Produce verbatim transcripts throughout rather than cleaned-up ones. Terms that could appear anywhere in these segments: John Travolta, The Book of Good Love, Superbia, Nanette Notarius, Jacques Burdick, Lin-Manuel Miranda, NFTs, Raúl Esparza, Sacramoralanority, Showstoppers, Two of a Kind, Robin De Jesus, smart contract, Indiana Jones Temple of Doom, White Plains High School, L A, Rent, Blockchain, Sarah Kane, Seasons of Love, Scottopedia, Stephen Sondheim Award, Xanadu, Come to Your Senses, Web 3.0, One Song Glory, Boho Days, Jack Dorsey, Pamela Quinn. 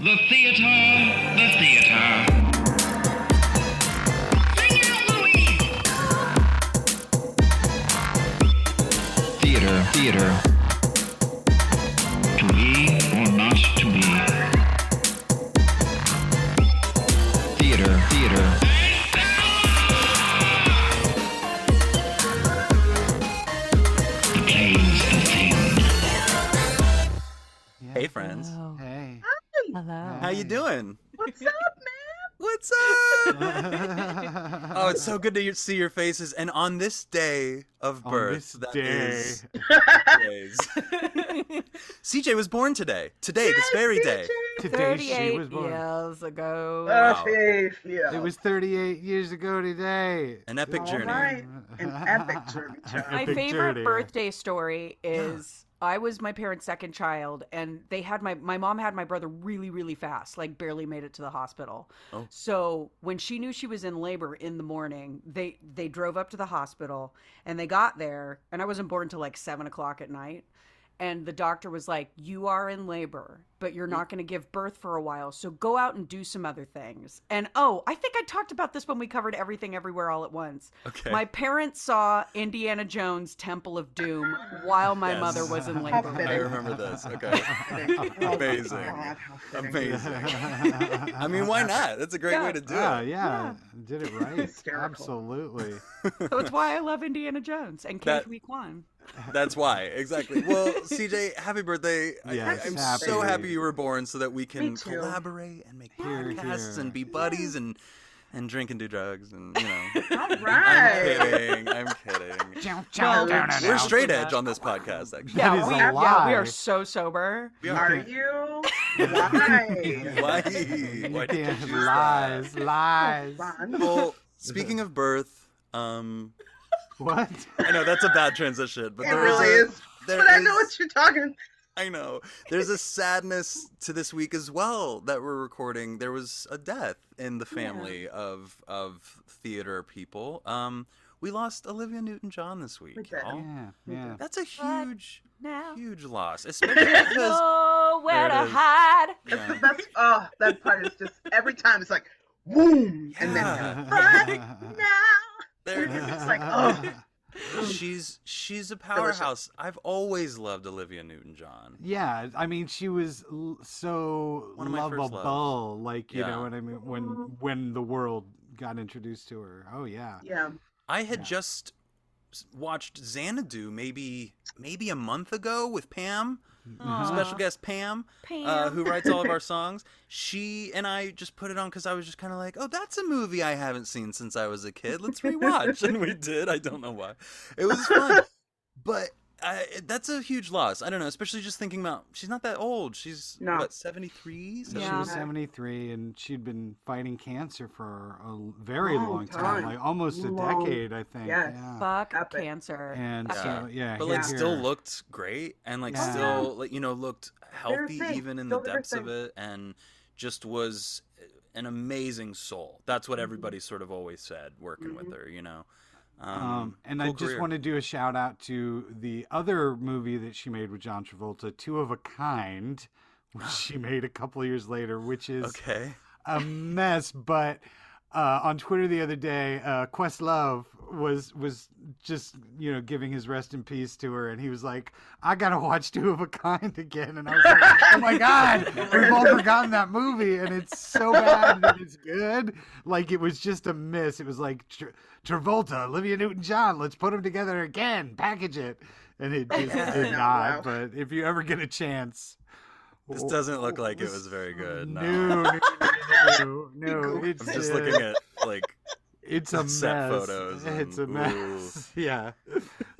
The theatre, the theatre. Bring out Louise! Theatre, theatre. To be or not to be. Theatre, theatre. The play's the thing. Hey, friends. Hello. Hey. Hello. How you doing? What's up, man? What's up? Oh, it's so good to see your faces. And on this day of birth, on this that day. Is C J was born today. Today, yes, this very C J day. Today she was born. Years ago. Wow. It was thirty-eight years ago today. An epic All journey. Right. An epic journey. My epic favorite journey. Birthday story is. I was my parents' second child, and they had my, my mom had my brother really, really fast, like barely made it to the hospital. Oh. So when she knew she was in labor in the morning, they, they drove up to the hospital and they got there, and I wasn't born until like seven o'clock at night. And the doctor was like, you are in labor, but you're not going to give birth for a while. So go out and do some other things. And, oh, I think I talked about this when we covered Everything Everywhere All at Once. Okay. My parents saw Indiana Jones Temple of Doom while my yes. mother was in labor. I remember this. Okay. Amazing. Amazing. I mean, why not? That's a great yeah. way to do uh, it. Yeah. yeah. Did it right. Absolutely. So it's why I love Indiana Jones and Cage that- Week One. That's why, exactly. Well, C J, happy birthday. Yes, I, I'm happy. So happy you were born so that we can collaborate and make podcasts and be buddies yeah. and and drink and do drugs and, you know. All right. I'm kidding. I'm kidding. Well, we're straight edge on this podcast, actually. Yeah, that is we, a lie. Yeah, we are so sober. We are, are you? Why? Why? Why did you lies, that? Lies. Well, speaking of birth, um... What? I know that's a bad transition, but it there really is. A, is. There but I know is, what you're talking. I know. There's a sadness to this week as well that we're recording. There was a death in the family yeah. of of theater people. Um, we lost Olivia Newton-John this week. We y'all. Yeah, yeah. That's a huge, huge loss. Especially because oh, where to hide. Yeah. That's, that's, oh, that part is just every time it's like, boom, yeah. and then right now. There it is. It's like, oh. She's she's a powerhouse. I've always loved Olivia Newton-John. Yeah, I mean, she was l- so One of my lovable, first loves. Like you yeah. know what I mean. When when the world got introduced to her, oh yeah, yeah. I had yeah. just watched Xanadu maybe maybe a month ago with Pam. Aww. Special guest Pam, Pam. Uh, who writes all of our songs. She and I just put it on because I was just kind of like, oh, that's a movie I haven't seen since I was a kid. Let's rewatch. And we did. I don't know why. It was fun. But I, that's a huge loss. I don't know, especially just thinking about she's not that old. She's, no. what, seventy-three? So yeah. She was seventy-three, and she'd been fighting cancer for a very long, long time. time. Like almost long. a decade, I think. Yes. Yeah. Fuck up cancer. And yeah. so, yeah. But, like, yeah. still looked great and, like, yeah. still, like, you know, looked healthy even in still the depths of it and just was an amazing soul. That's what everybody sort of always said working mm-hmm. with her, you know. Um, um, and cool I career. just want to do a shout out to the other movie that she made with John Travolta, Two of a Kind, which she made a couple of years later, which is okay. a mess. But uh, on Twitter the other day, uh, Questlove was was just, you know, giving his rest in peace to her. And he was like, I got to watch Two of a Kind again. And I was like, oh, my God, we've all forgotten that movie. And it's so bad that it's good. Like, it was just a miss. It was like... Tr- Travolta, Olivia Newton-John, let's put them together again, package it. And it just did not, but if you ever get a chance. This doesn't look like it was very good. No, no, no, no, no, no. It's, I'm just uh, looking at, like, it's a set mess. Photos. And, it's a mess. Ooh. Yeah.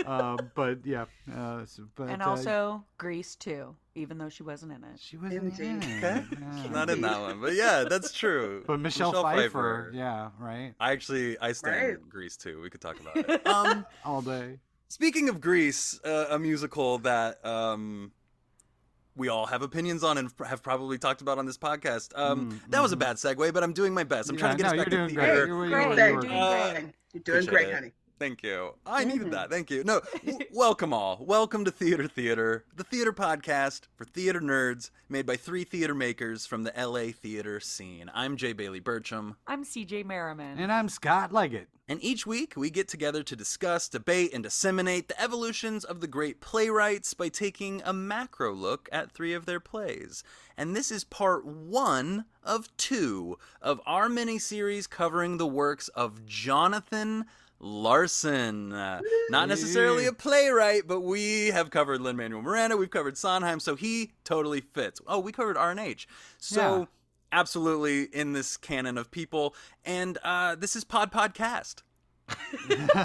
Uh, but, yeah. Uh, so, but, and also, uh, Grease, too. Even though she wasn't in it. She wasn't in it. Okay. Yeah. Not in that one. But yeah, that's true. But Michelle, Michelle Pfeiffer, Pfeiffer. Yeah, right. I actually, I stand right. Grease too. We could talk about it. Um, All day. Speaking of Grease, uh, a musical that um, we all have opinions on and have probably talked about on this podcast. Um, mm-hmm. That was a bad segue, but I'm doing my best. I'm yeah, trying to get no, us back to the theater. You're doing great. You're doing great, honey. You're doing great, honey. Thank you. I needed that. Thank you. No, w- welcome all. Welcome to Theatre Theatre, the theater podcast for theater nerds made by three theater makers from the L A theater scene. I'm Jay Bailey Bertram. I'm C J Merriman. And I'm Scott Leggett. And each week we get together to discuss, debate, and disseminate the evolutions of the great playwrights by taking a macro look at three of their plays. And this is part one of two of our mini-series covering the works of Jonathan Larson. Uh, not necessarily a playwright, but we have covered Lin Manuel Miranda, we've covered Sondheim, so he totally fits. Oh, we covered R and H. So yeah. Absolutely in this canon of people. And uh, this is Pod Podcast.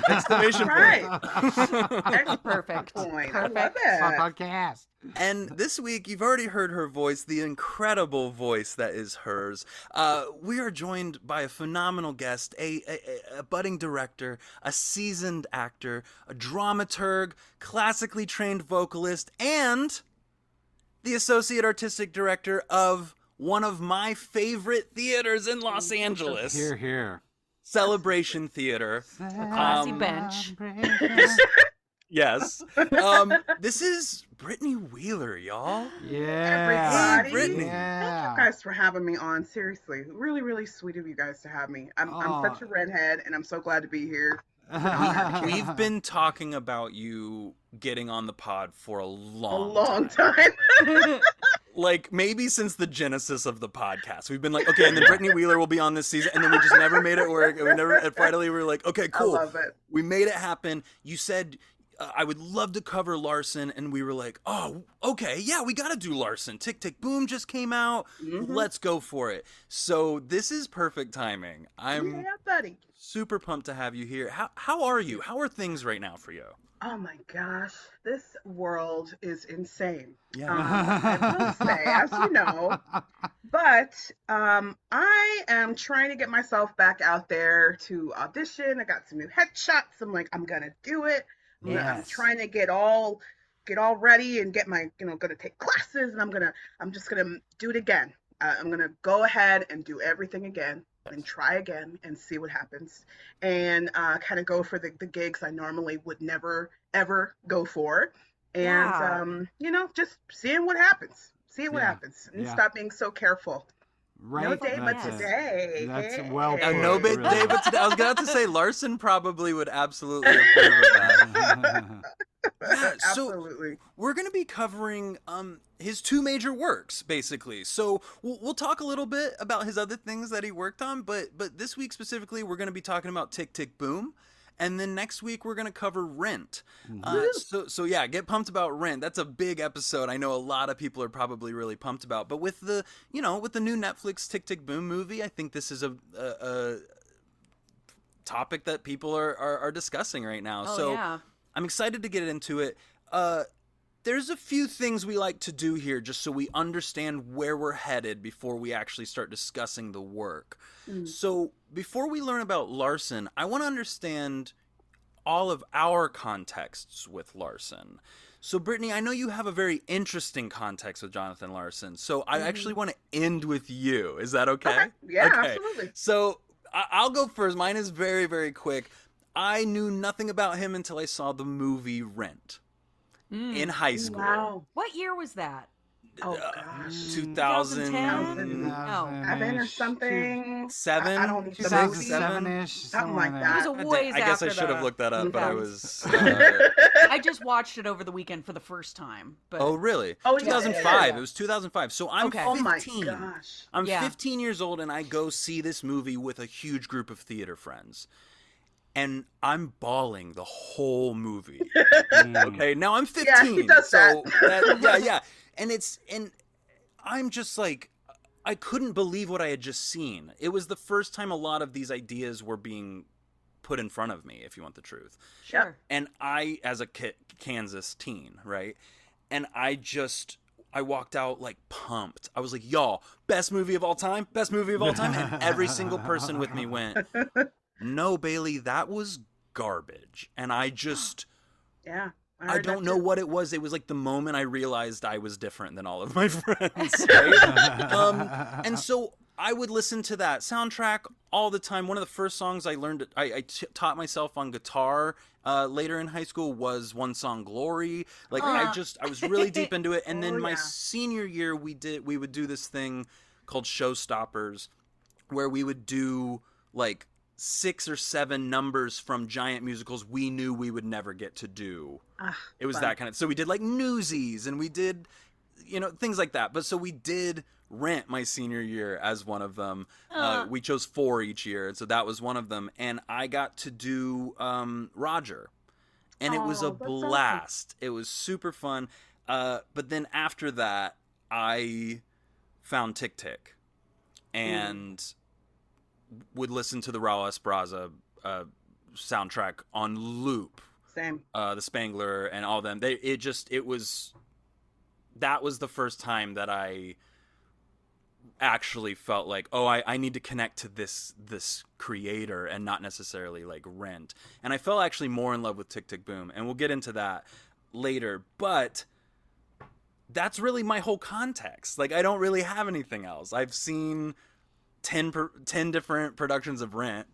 Exclamation point. Right. That's perfect. Point. Perfect. I love it. Pod Podcast. And this week, you've already heard her voice, the incredible voice that is hers. Uh, we are joined by a phenomenal guest, a, a, a budding director, a seasoned actor, a dramaturg, classically trained vocalist, and the associate artistic director of one of my favorite theaters in Los Angeles. Here, here. Celebration Theater. Classy um, bench. Yes. Um, this is Brittney Wheeler, y'all. Yeah. Hey, Brittney. Yeah. Thank you guys for having me on. Seriously. Really, really sweet of you guys to have me. I'm, oh. I'm such a redhead, and I'm so glad to be here. We've been talking about you getting on the pod for a long time. A long time. time. Like, maybe since the genesis of the podcast. We've been like, okay, and then Brittney Wheeler will be on this season, and then we just never made it work. And we never, and finally we were like, okay, cool. I love it. We made it happen. You said, uh, I would love to cover Larson, and we were like, oh, okay, yeah, we got to do Larson. Tick, Tick, Boom just came out. Mm-hmm. Let's go for it. So this is perfect timing. I'm yeah, buddy. super pumped to have you here. How How are you? How are things right now for you? Oh my gosh, this world is insane. Yeah. Um, I will say, as you know, but um, I am trying to get myself back out there to audition. I got some new headshots. I'm like, I'm gonna do it. I'm, yes. I'm trying to get all, get all ready and get my, you know, gonna take classes and I'm gonna, I'm just gonna do it again. Uh, I'm gonna go ahead and do everything again. And try again and see what happens and uh kind of go for the, the gigs I normally would never ever go for and yeah. um you know just seeing what happens seeing what yeah. happens and yeah. stop being so careful. Right. No day that's but today. A, that's yeah. well put. No really. Day but today. I was about to say Larson probably would absolutely approve of that. Yeah, absolutely. So we're going to be covering um, his two major works, basically. So we'll, we'll talk a little bit about his other things that he worked on, but but this week specifically, we're going to be talking about Tick, Tick, Boom. And then next week, we're going to cover Rent. Uh, so, so yeah, get pumped about Rent. That's a big episode. I know a lot of people are probably really pumped about. But with the, you know, with the new Netflix Tick, Tick, Boom movie, I think this is a a, a topic that people are, are, are discussing right now. Oh, so yeah. I'm excited to get into it. Uh, there's a few things we like to do here just so we understand where we're headed before we actually start discussing the work. Mm. So before we learn about Larson, I want to understand all of our contexts with Larson. So, Brittney, I know you have a very interesting context with Jonathan Larson. So I mm. actually want to end with you. Is that okay? Okay. Yeah, okay. Absolutely. So I- I'll go first. Mine is very, very quick. I knew nothing about him until I saw the movie Rent mm. in high school. Wow. What year was that? Oh, gosh. two thousand ten? No. Seven or something. Seven? I, I don't know. Six, seven-ish. Something like that. It was a ways I guess after I should have looked that up, but I was... Uh... I just watched it over the weekend for the first time. But... Oh, really? Oh, yeah. two thousand five. It was two thousand five. So I'm okay. fifteen. Oh, my gosh. I'm yeah. fifteen years old, and I go see this movie with a huge group of theater friends. And I'm bawling the whole movie. Okay, now I'm fifteen. Yeah, he does so that. that. Yeah, yeah. And it's and I'm just like, I couldn't believe what I had just seen. It was the first time a lot of these ideas were being put in front of me, if you want the truth. Sure. And I, as a K- Kansas teen, right? And I just. I walked out like pumped. I was like, y'all, best movie of all time, best movie of all time. And every single person with me went, no, Bailey, that was garbage. And I just, yeah, I, I don't know what it was. It was like the moment I realized I was different than all of my friends. Right? um, and so I would listen to that soundtrack all the time. One of the first songs I learned, I, I t- taught myself on guitar uh, later in high school was one song, Glory. Like uh. I just, I was really deep into it. And then oh, yeah. my senior year, we did, we would do this thing called Showstoppers, where we would do like six or seven numbers from giant musicals we knew we would never get to do. Uh, it was fun. That kind of, so we did like Newsies and we did, you know, things like that. But so we did Rent my senior year as one of them. Uh, uh, we chose four each year, so that was one of them. And I got to do um, Roger, and oh, it was a blast. Sounds... It was super fun. Uh, but then after that, I found Tick, Tick, and mm. would listen to the Raúl Esparza uh, soundtrack on loop. Same. Uh, the Spangler and all of them. They it just it was. That was the first time that I actually felt like, oh, I, I need to connect to this this creator and not necessarily like Rent. And I fell actually more in love with Tick, Tick... Boom!, and we'll get into that later. But that's really my whole context. Like, I don't really have anything else. I've seen ten, per, ten different productions of Rent.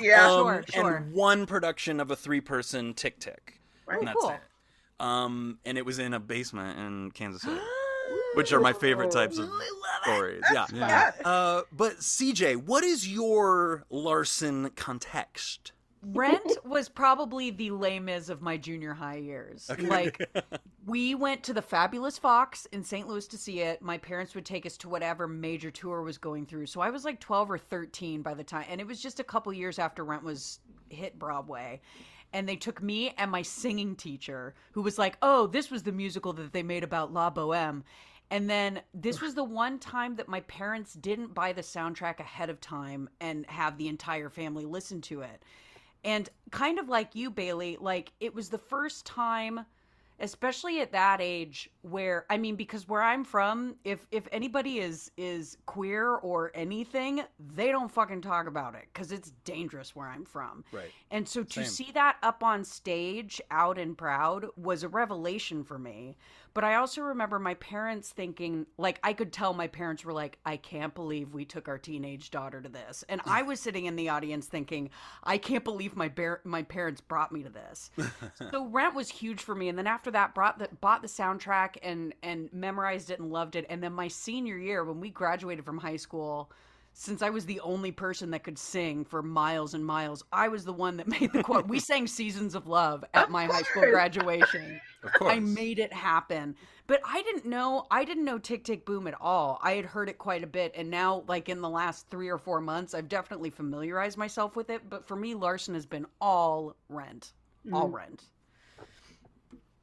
yeah, um, sure, sure. And one production of a three-person Tick, Tick. Right, and that's cool. It. Um, and it was in a basement in Kansas City, which are my favorite types of stories. Yeah. yeah. Uh, but C J, what is your Larson context? Rent was probably the Les Mis of my junior high years. Okay. Like, we went to the Fabulous Fox in Saint Louis to see it. My parents would take us to whatever major tour was going through. So I was like twelve or thirteen by the time. And it was just a couple years after Rent was hit Broadway. And they took me and my singing teacher, who was like, oh, this was the musical that they made about La Boheme. And then this was the one time that my parents didn't buy the soundtrack ahead of time and have the entire family listen to it. And kind of like you, Bailey, like it was the first time, especially at that age, where, I mean, because where I'm from, if if anybody is is queer or anything, they don't fucking talk about it because it's dangerous where I'm from. Right. And so to Same. see that up on stage, out and proud, was a revelation for me. But I also remember my parents thinking, like, I could tell my parents were like, I can't believe we took our teenage daughter to this. And I was sitting in the audience thinking, I can't believe my bar- my parents brought me to this. So Rent was huge for me. And then after that, brought the, bought the soundtrack and, and memorized it and loved it. And then my senior year, when we graduated from high school, since I was the only person that could sing for miles and miles, I was the one that made the quote. We sang Seasons of Love at my high school graduation. Of course. I made it happen. But I didn't know, I didn't know Tick, Tick... Boom! At all. I had heard it quite a bit. And now, like in the last three or four months, I've definitely familiarized myself with it. But for me, Larson has been all Rent. Mm. All Rent.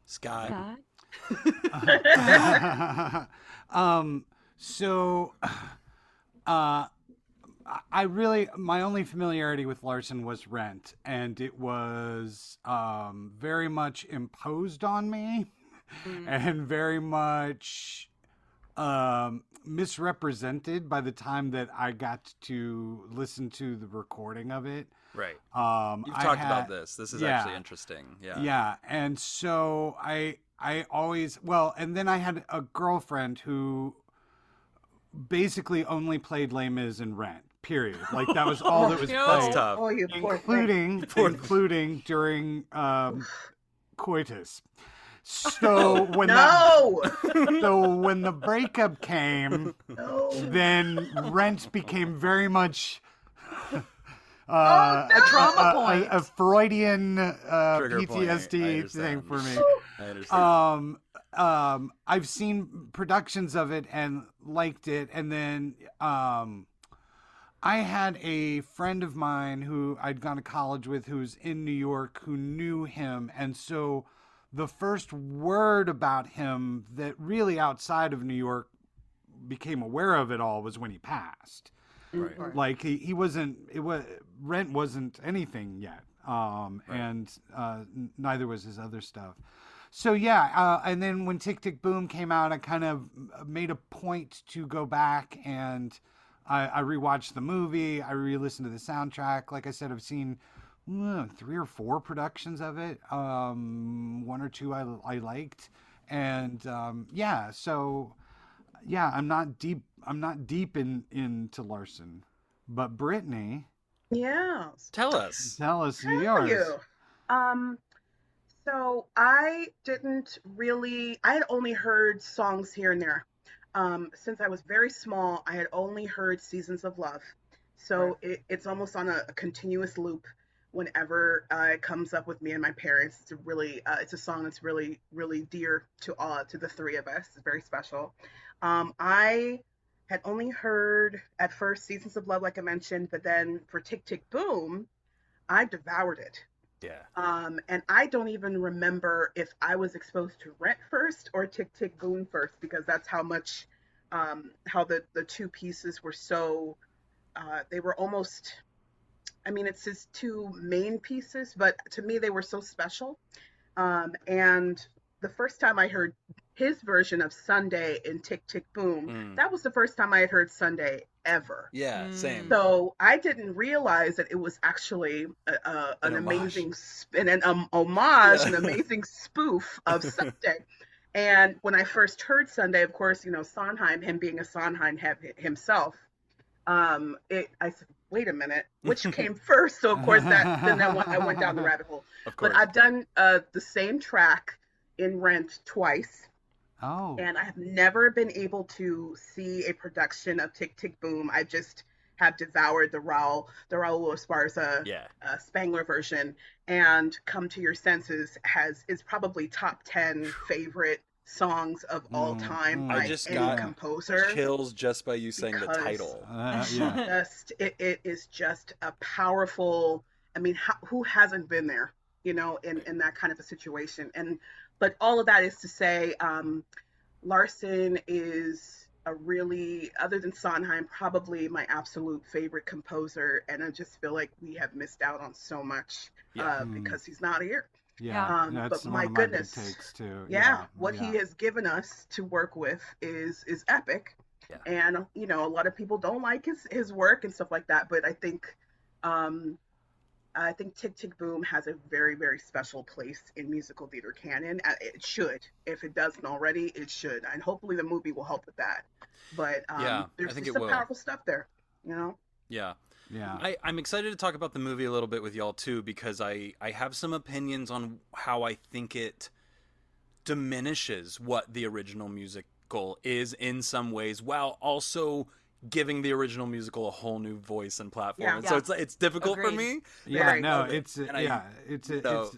Sky. uh, um, so, uh, I really, my only familiarity with Larson was Rent, and it was um, very much imposed on me mm. and very much um, misrepresented by the time that I got to listen to the recording of it. Right. Um, You've I talked had, about this. This is yeah, actually interesting. Yeah. Yeah. And so I, I always, well, and then I had a girlfriend who basically only played Les Mis and Rent. Period. Like that was all that was played. That's tough. Oh, you poor including poor including during um, coitus. So when no! the, so when the breakup came, no. then Rent became very much uh, oh, no! a trauma point, a, a Freudian uh, P T S D thing for me. I understand. Um, um, I've seen productions of it and liked it, and then. Um, I had a friend of mine who I'd gone to college with who's in New York who knew him. And so the first word about him that really outside of New York became aware of it all was when he passed. Right. Like he, he wasn't, it was, Rent wasn't anything yet. Um, right. And uh, neither was his other stuff. So yeah, uh, and then when Tick, Tick... Boom! Came out, I kind of made a point to go back and I, I rewatched the movie. I re-listened to the soundtrack. Like I said, I've seen uh, three or four productions of it. Um, one or two I, I liked, and um, yeah. So, yeah, I'm not deep I'm not deep in into Larson, but Brittney. Yeah. Tell us. Tell us Tell yours. You. Um, so I didn't really, I had only heard songs here and there. Um, since I was very small, I had only heard Seasons of Love. So right. it, it's almost on a, a continuous loop whenever uh, it comes up with me and my parents. It's a really, uh, it's a song that's really, really dear to all, to the three of us. It's very special. Um, I had only heard at first Seasons of Love, like I mentioned, but then for Tick, Tick... Boom!, I devoured it. Yeah. Um, and I don't even remember if I was exposed to Rent first or Tick, Tick... Boom! first, because that's how much, um, how the, the two pieces were so, uh, they were almost, I mean, it's his two main pieces, but to me, they were so special. Um, and the first time I heard his version of Sunday in Tick, Tick... Boom!, mm. that was the first time I had heard Sunday ever. Yeah, same. So I didn't realize that it was actually a, a, an, an amazing, an, an um, homage, yeah. an amazing spoof of Sunday. And when I first heard Sunday, of course, you know, Sondheim, him being a Sondheim himself, um, it, I said, wait a minute, which came first? So of course, that then that went, I went down the rabbit hole. Of course. But I've done uh, the same track in Rent twice. Oh. And I have never been able to see a production of Tick, Tick... Boom!. I just have devoured the Raúl, the Raúl Esparza yeah. uh, Spangler version, and Come to Your Senses has is probably top ten favorite songs of all time mm, by I just any got composer. Chills just by you saying the title. Uh, yeah. Just it, it is just a powerful. I mean, how, who hasn't been there? You know, in in that kind of a situation. And but all of that is to say, um, Larson is a really, other than Sondheim, probably my absolute favorite composer. And I just feel like we have missed out on so much yeah. uh, mm. because he's not here. Yeah, um, that's but my one of goodness, my good takes too. Yeah, yeah. what yeah. he has given us to work with is is epic. Yeah. And you know, a lot of people don't like his his work and stuff like that. But I think, um, I think Tick, Tick... Boom! has a very, very special place in musical theater canon. It should. If it doesn't already, it should. And hopefully the movie will help with that. But um, yeah, there's just some will. powerful stuff there, you know? Yeah. Yeah. I, I'm excited to talk about the movie a little bit with y'all, too, because I, I have some opinions on how I think it diminishes what the original musical is in some ways, while also giving the original musical a whole new voice and platform. Yeah, yeah. So it's it's difficult Agreed. for me. Yeah, yeah no, it's it. a, yeah, I, it's, a, so. it's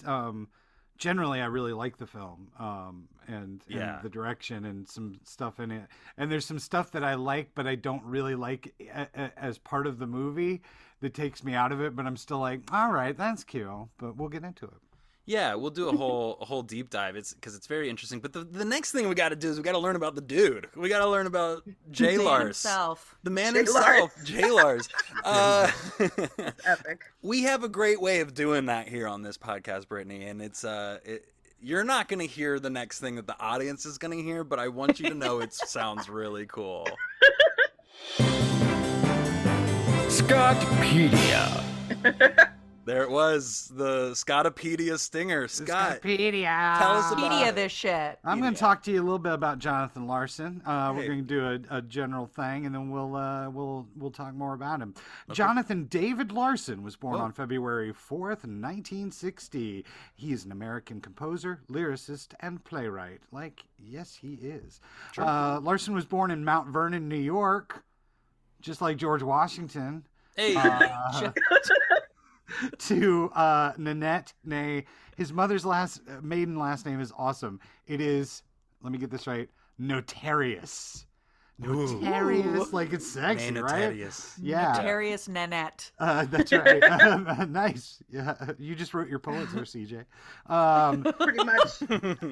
it's um generally I really like the film um and, yeah. and the direction and some stuff in it. And there's some stuff that I like but I don't really like a, a, as part of the movie that takes me out of it, but I'm still like, all right, that's cute, but we'll get into it. Yeah, we'll do a whole a whole deep dive. It's because it's very interesting. But the, the next thing we got to do is we got to learn about the dude. We got to learn about Jay Lars himself, the man Jay himself, Lars. Jay Lars. Uh, epic. We have a great way of doing that here on this podcast, Brittney, and it's uh, it, you're not going to hear the next thing that the audience is going to hear, but I want you to know it sounds really cool. Scottpedia. There it was, the Scottopedia stinger. Scott, Scottopedia. Tell us about Pedia this shit. I'm going to talk to you a little bit about Jonathan Larson. Uh, hey. We're going to do a, a general thing, and then we'll uh, we'll we'll talk more about him. Okay. Jonathan David Larson was born oh. on February fourth, nineteen sixty. He is an American composer, lyricist, and playwright. Like, yes, he is. Sure. Uh, Larson was born in Mount Vernon, New York, just like George Washington. Hey. Uh, to uh, Nanette Nay. His mother's last uh, maiden last name is awesome. It is, let me get this right, Notarius. Notarius, Ooh. like it's sexy, Nay right? Notarius. Yeah. Notarius Nanette. Uh, that's right. um, nice. Yeah, you just wrote your Pulitzer, C J. Um, Pretty much.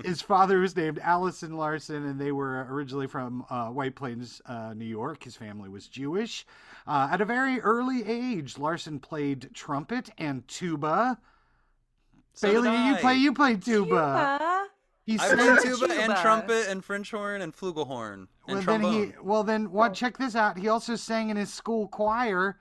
His father was named Allison Larson, and they were originally from uh, White Plains, uh, New York. His family was Jewish. Uh, at a very early age, Larson played trumpet and tuba. So Bailey, did you play? You played tuba. tuba. He I played tuba, tuba and trumpet and French horn and flugelhorn and well, trombone. Then he, well, then, well, check this out. He also sang in his school choir.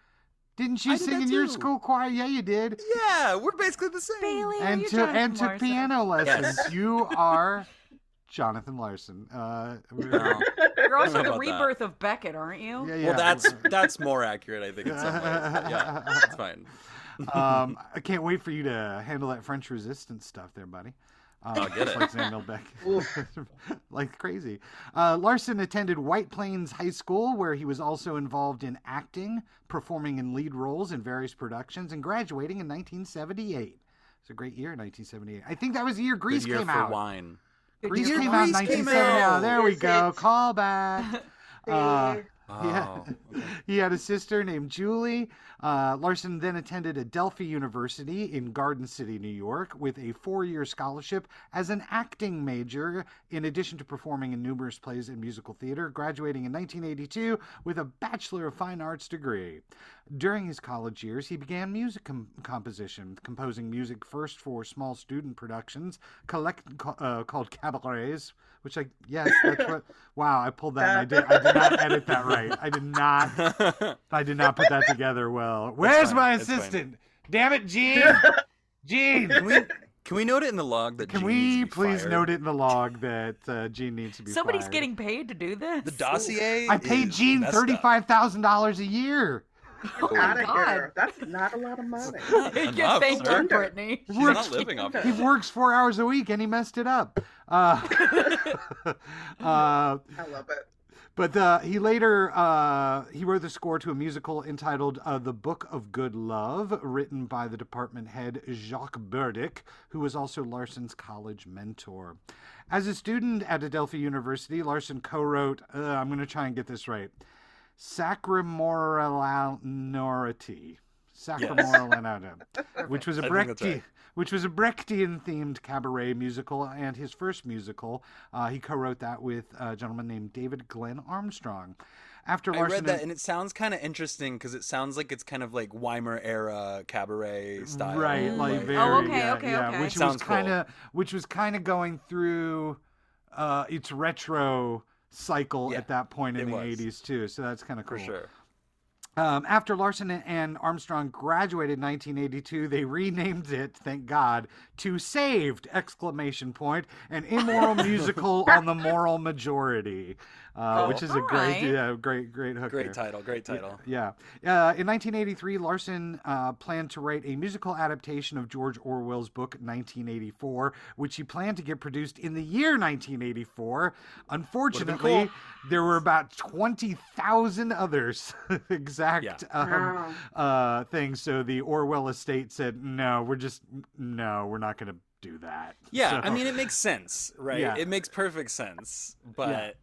Didn't you I sing did in your school choir? Yeah, you did. Yeah, we're basically the same. Bailey, and, to, and took piano lessons. Yes. You are Jonathan Larson. Uh, you know. You're also the rebirth that. of Beckett, aren't you? Yeah, yeah. Well, that's that's more accurate, I think, in some ways. Yeah, that's fine. um, I can't wait for you to handle that French Resistance stuff there, buddy. Uh, I'll get it. Like Samuel Beckett. Like crazy. Uh, Larson attended White Plains High School, where he was also involved in acting, performing in lead roles in various productions, and graduating in nineteen seventy-eight. It's a great year, nineteen seventy-eight. I think that was the year Grease came out. Wine. Grease came out in nineteen seventy-eight. There we go. Call back. Uh, oh, he, had, okay. he had a sister named Julie. Uh, Larson then attended Adelphi University in Garden City, New York, with a four-year scholarship as an acting major, in addition to performing in numerous plays and musical theater, graduating in nineteen eighty-two with a Bachelor of Fine Arts degree. During his college years, he began music com- composition, composing music first for small student productions collect, uh, called cabarets, which I, yes, that's what, wow, I pulled that and I did, I did not edit that right. I did not, I did not put that together well. Where's my assistant? Damn it, Gene. Gene. Can we, can we note it in the log that Can Gene we needs to be please fired? Note it in the log that uh, Gene needs to be Somebody's fired? Getting paid to do this. The dossier I paid Gene thirty-five thousand dollars a year. Oh out of here. That's not a lot of money. Enough, thank you, Brittany. He's not living off that. He works four hours a week and he messed it up. Uh, uh, I love it. But uh, he later uh, he wrote the score to a musical entitled uh, The Book of Good Love, written by the department head Jacques Burdick, who was also Larson's college mentor. As a student at Adelphi University, Larson co-wrote, uh, I'm going to try and get this right, Sacramoralanority, Sacramoralanority, yes. which was a Brechti, right. which was a Brechtian-themed cabaret musical, and his first musical. Uh, he co-wrote that with a gentleman named David Glenn Armstrong. After Larson, I read that, and it sounds kind of interesting because it sounds like it's kind of like Weimar era cabaret style, right? Like very, oh, okay, yeah, okay, yeah, okay. Which sounds was kind of, cool. which was kind of going through uh, its retro. cycle yeah, at that point in the was. eighties too, so that's kind of cool. For sure. Um, after Larson and Armstrong graduated in nineteen eighty-two, they renamed it, thank God, to Saved! Exclamation point, an immoral musical on the moral majority, uh, oh, which is a great, right. yeah, great, great hook. Great here. title, great title. Yeah. yeah. Uh, in nineteen eighty-three, Larson uh, planned to write a musical adaptation of George Orwell's book nineteen eighty-four, which he planned to get produced in the year nineteen eighty-four. Unfortunately, cool. there were about twenty thousand others exactly. Exact, yeah. um, wow. uh, thing. So the Orwell estate said, no, we're just, no, we're not going to do that. Yeah. So, I mean, it makes sense, right? Yeah. It makes perfect sense, but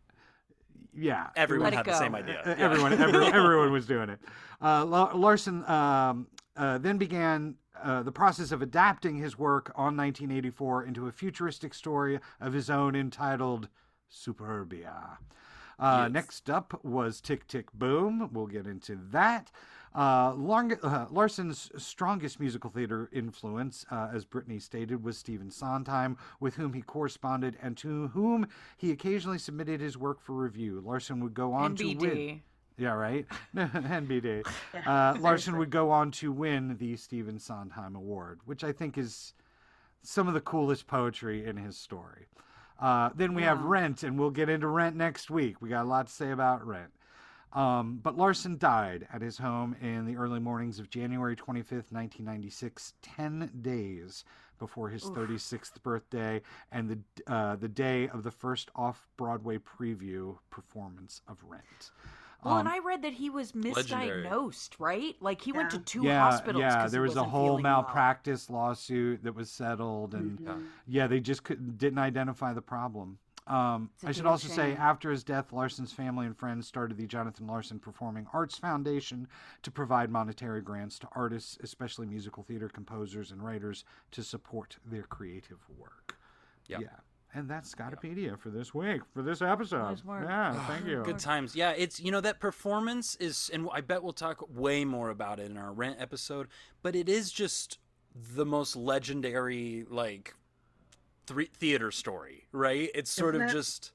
yeah. Yeah, everyone had go. the same idea. Yeah. Everyone, every, everyone was doing it. Uh, Larson um, uh, then began uh, the process of adapting his work on nineteen eighty-four into a futuristic story of his own entitled Superbia. Uh, yes. Next up was Tick, Tick, Boom. We'll get into that. Uh, Long, uh, Larson's strongest musical theater influence, uh, as Brittany stated, was Stephen Sondheim, with whom he corresponded and to whom he occasionally submitted his work for review. Larson would go on N B D. to win. Yeah, right? N B D. Uh, Larson would go on to win the Stephen Sondheim Award, which I think is some of the coolest poetry in his story. Uh, then we yeah. have Rent, and we'll get into Rent next week. We got a lot to say about Rent. Um, but Larson died at his home in the early mornings of January twenty-fifth, nineteen ninety-six, ten days before his Oof. thirty-sixth birthday and the uh, the day of the first off-Broadway preview performance of Rent. Well, um, and I read that he was misdiagnosed, legendary. right? Like, he yeah. went to two yeah, hospitals. Yeah, there was a whole malpractice well. lawsuit that was settled. And, mm-hmm. uh, yeah, they just couldn't, didn't identify the problem. Um, I should also shame. say, after his death, Larson's family and friends started the Jonathan Larson Performing Arts Foundation to provide monetary grants to artists, especially musical theater composers and writers, to support their creative work. Yep. Yeah. And that's Scotopedia yeah. for this week, for this episode. Nice work. Yeah, thank you. Good times. Yeah, it's, you know, that performance is, and I bet we'll talk way more about it in our Rent episode, but it is just the most legendary, like, th- theater story, right? It's sort Isn't of it? just,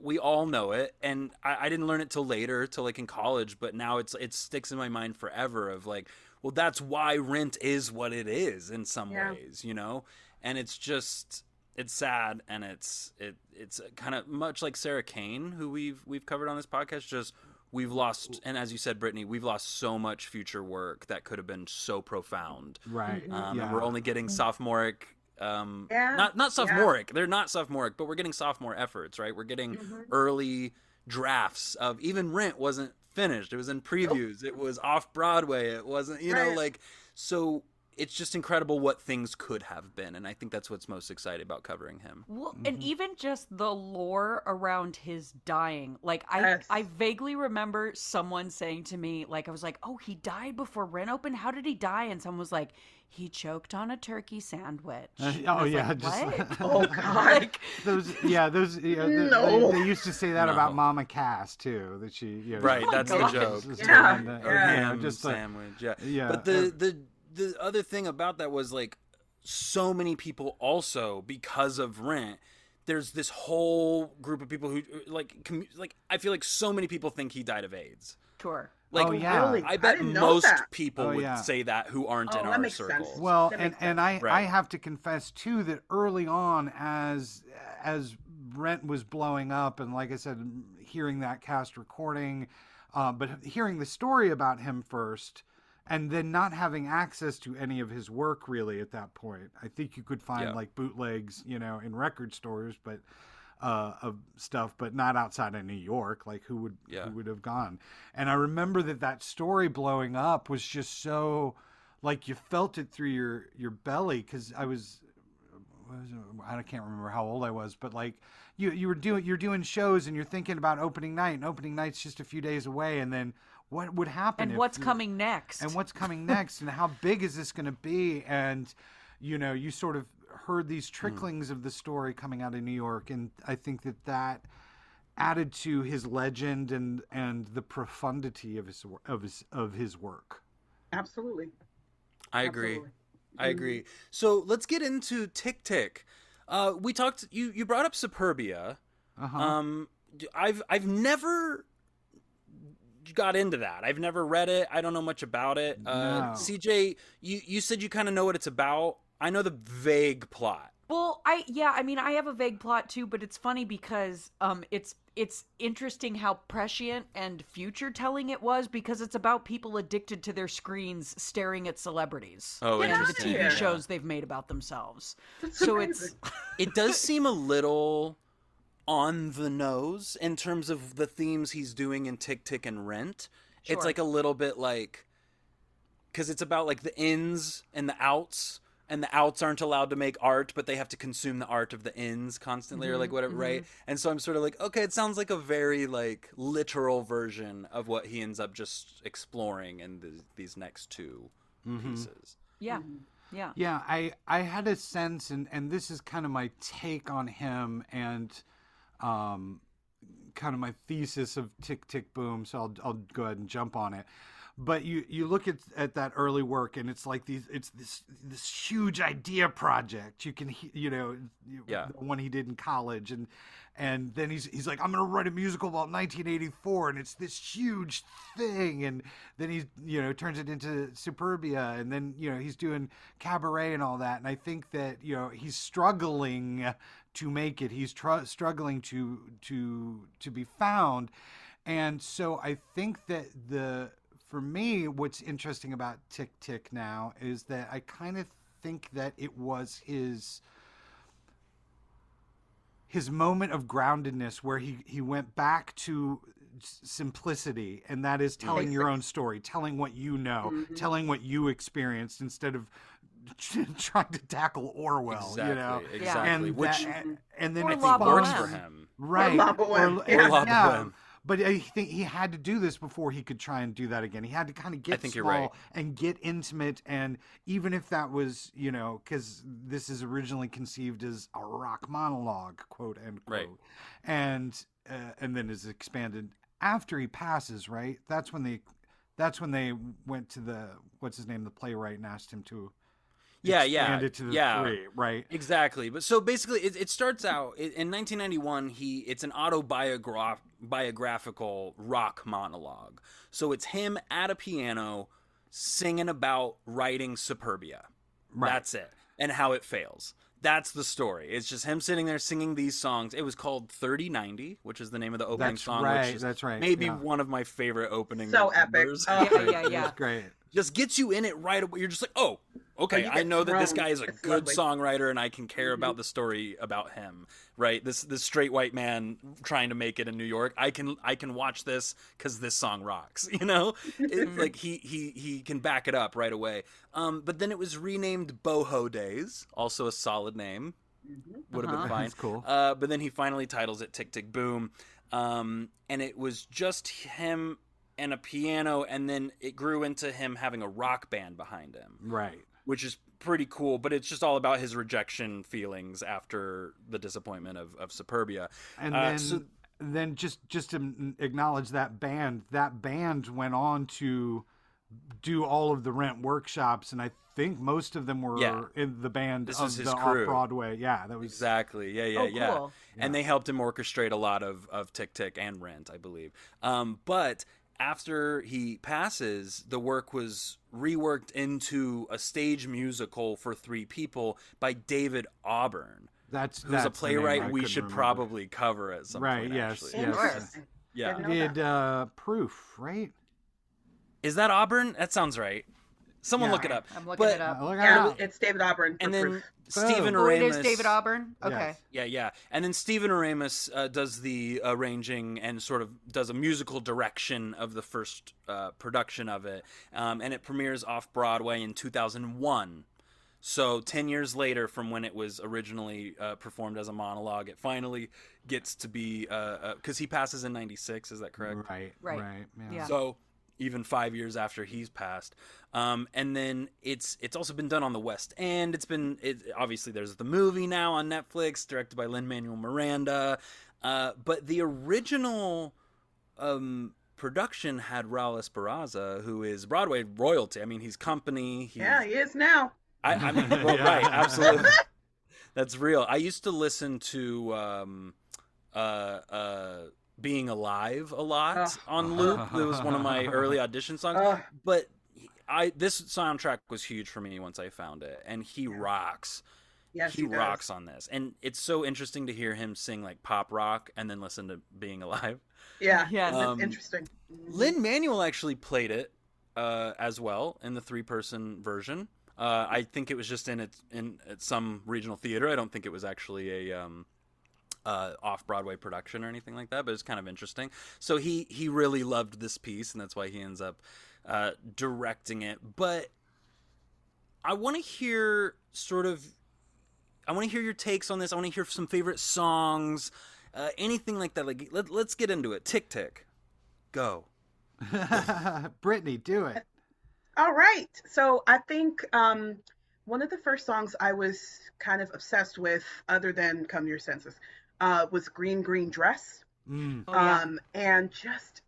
we all know it, and I, I didn't learn it till later, till, like, in college, but now it's it sticks in my mind forever of, like, well, that's why Rent is what it is in some yeah. ways, you know? And it's just... it's sad, and it's it it's kind of much like Sarah Kane, who we've we've covered on this podcast. Just we've lost, and as you said, Brittany, we've lost so much future work that could have been so profound, right? Um, yeah. And we're only getting sophomoric. Um, yeah. Not not sophomoric. Yeah. They're not sophomoric, but we're getting sophomore efforts, right? We're getting mm-hmm. early drafts of even Rent wasn't finished. It was in previews. Nope. It was off Broadway. It wasn't, you right. know, like so. It's just incredible what things could have been, and I think that's what's most exciting about covering him. Well, mm-hmm. and even just the lore around his dying. Like, I yes. I vaguely remember someone saying to me, like, I was like, oh, he died before Rent opened? How did he die? And someone was like, he choked on a turkey sandwich. Uh, oh, yeah. Like, just, what? Oh, God. Like, those, yeah, those, yeah, no. they, they used to say that no. about Mama Cass, too, that she, you know, right, oh that's God. The joke. Yeah, yeah. yeah. You know, just sandwich, like, yeah. yeah. But the, the, the other thing about that was, like, so many people also, because of Rent, there's this whole group of people who, like, commu- like I feel like so many people think he died of AIDS. Sure. Like, oh, yeah. really? I bet I most people oh, would yeah. say that who aren't oh, in our circles. Sense. Well, and, and I, right. I have to confess, too, that early on as as Rent was blowing up, and like I said, hearing that cast recording, uh, but hearing the story about him first, and then not having access to any of his work, really, at that point. I think you could find, yeah. like, bootlegs, you know, in record stores but uh, of stuff, but not outside of New York. Like, who would yeah. who would have gone? And I remember that that story blowing up was just so, like, you felt it through your, your belly. Because I was, was – I can't remember how old I was, but, like, you, you were doing, you're doing shows and you're thinking about opening night, and opening night's just a few days away, and then – what would happen? And what's you, coming next? And what's coming next? And how big is this going to be? And, you know, you sort of heard these tricklings mm. of the story coming out of New York. And I think that that added to his legend and, and the profundity of his, of his, of his work. Absolutely. I agree. Absolutely. I agree. So let's get into Tick, Tick. Uh, we talked, you, you brought up Superbia. Uh-huh. Um, I've, I've never got into that. I've never read it. I don't know much about it. Uh, no. C J, you, you said you kind of know what it's about. I know the vague plot. Well, I, yeah, I mean, I have a vague plot too, but it's funny because um, it's, it's interesting how prescient and future telling it was, because it's about people addicted to their screens staring at celebrities. Oh, and the T V yeah. shows they've made about themselves. That's so amazing. It's, it does seem a little on the nose in terms of the themes he's doing in Tick, Tick and Rent. Sure. It's like a little bit like, because it's about like the ins and the outs, and the outs aren't allowed to make art, but they have to consume the art of the ins constantly, mm-hmm, or like whatever, mm-hmm. right? And so I'm sort of like, okay, it sounds like a very like literal version of what he ends up just exploring in the, these next two mm-hmm. pieces. Yeah. Mm-hmm. Yeah. Yeah. I, I had a sense, and, and this is kind of my take on him and Um, kind of my thesis of Tick, Tick, Boom. So I'll I'll go ahead and jump on it. But you, you look at, at that early work, and it's like these it's this this huge idea project. You can you know yeah. the one he did in college, and and then he's he's like, I'm gonna write a musical about nineteen eighty-four, and it's this huge thing. And then he's you know turns it into Superbia, and then you know he's doing Cabaret and all that. And I think that you know he's struggling to make it. He's tr- struggling to to to be found, and so I think that the for me, what's interesting about Tick, Tick now is that I kind of think that it was his his moment of groundedness, where he, he went back to simplicity, and that is telling Basics. Your own story, telling what you know, mm-hmm. telling what you experienced, instead of trying to tackle Orwell, exactly, you know, exactly. and, Which, that, and, and then it works for him, right? Or, or, yeah. or yeah. But I think he had to do this before he could try and do that again. He had to kind of get small right. and get intimate. And even if that was, you know, because this is originally conceived as a rock monologue, quote, end quote. Right. And, uh, and then is expanded after he passes, right? That's when they, that's when they went to the, what's his name, the playwright, and asked him to yeah, expand yeah, it to the yeah, three, right? Exactly. But so basically it, it starts out in nineteen ninety-one. He, it's an autobiograph. biographical rock monologue. So it's him at a piano singing about writing Superbia. Right. That's it. And how it fails. That's the story. It's just him sitting there singing these songs. It was called thirty ninety, which is the name of the opening that's song. Right, which is that's right. Maybe yeah. one of my favorite opening so numbers. Epic. Oh. Yeah, yeah, yeah. It was great. Just gets you in it right away. You're just like, oh, okay, I know thrown. that this guy is a it's good lovely. songwriter and I can care mm-hmm. about the story about him, right? This this straight white man trying to make it in New York. I can I can watch this because this song rocks, you know? It, like he, he, he can back it up right away. Um, but then it was renamed Boho Days, also a solid name. Mm-hmm. Would have uh-huh. been fine. That's cool. Uh, but then he finally titles it Tick, Tick... Boom!, um, and it was just him and a piano, and then it grew into him having a rock band behind him. Right. Which is pretty cool, but it's just all about his rejection feelings after the disappointment of, of Superbia. And uh, then, so, then just, just to acknowledge that band, that band went on to do all of the Rent workshops, and I think most of them were yeah. in the band this of the off-Broadway. Yeah, that was exactly. Yeah, yeah, oh, yeah. Cool. And yeah. they helped him orchestrate a lot of, of Tick, Tick and Rent, I believe. Um, but... After he passes, the work was reworked into a stage musical for three people by David Auburn. That's who's that's a playwright we should remember. probably cover at some right, point. Right? Yes. Actually. Yes. Yeah. yeah. Did uh, Proof? Right? Is that Auburn? That sounds right. Someone yeah. look it up. I'm looking but, it up. Yeah, it's David Auburn. For and then Proof. Stephen oh, Aramis. It is David Auburn. Okay. Yes. Yeah, yeah. And then Stephen Aramis uh, does the arranging and sort of does a musical direction of the first uh, production of it. Um, and it premieres off Broadway in two thousand one. So ten years later from when it was originally uh, performed as a monologue, it finally gets to be, because uh, uh, he passes in ninety-six, is that correct? Right, right. right yeah. yeah. So even five years after he's passed. Um, and then it's it's also been done on the West End. It's been it, obviously there's the movie now on Netflix, directed by Lin Manuel Miranda. Uh, but the original um, production had Raúl Esparza, who is Broadway royalty. I mean, he's company. He's, yeah, he is now. I, I mean, well, yeah. right, absolutely. That's real. I used to listen to. Um, uh, uh, Being Alive a lot uh, on loop. It was one of my early audition songs. Uh, but I this soundtrack was huge for me once I found it. And he rocks. Yes, he, he rocks on this. And it's so interesting to hear him sing like pop rock and then listen to Being Alive. Yeah, yeah, um, interesting. Lin Manuel actually played it uh, as well in the three-person version. Uh, I think it was just in, its, in at some regional theater. I don't think it was actually a... Um, Uh, off-Broadway production or anything like that, but it's kind of interesting. So he he really loved this piece, and that's why he ends up uh, directing it. But I want to hear sort of, I want to hear your takes on this. I want to hear some favorite songs, uh, anything like that. Like let, let's get into it. Tick, tick, go. Brittney, do it. All right. So I think um, one of the first songs I was kind of obsessed with, other than Come to Your Senses, Uh, was Green Green Dress, mm. oh, yeah. um, and just,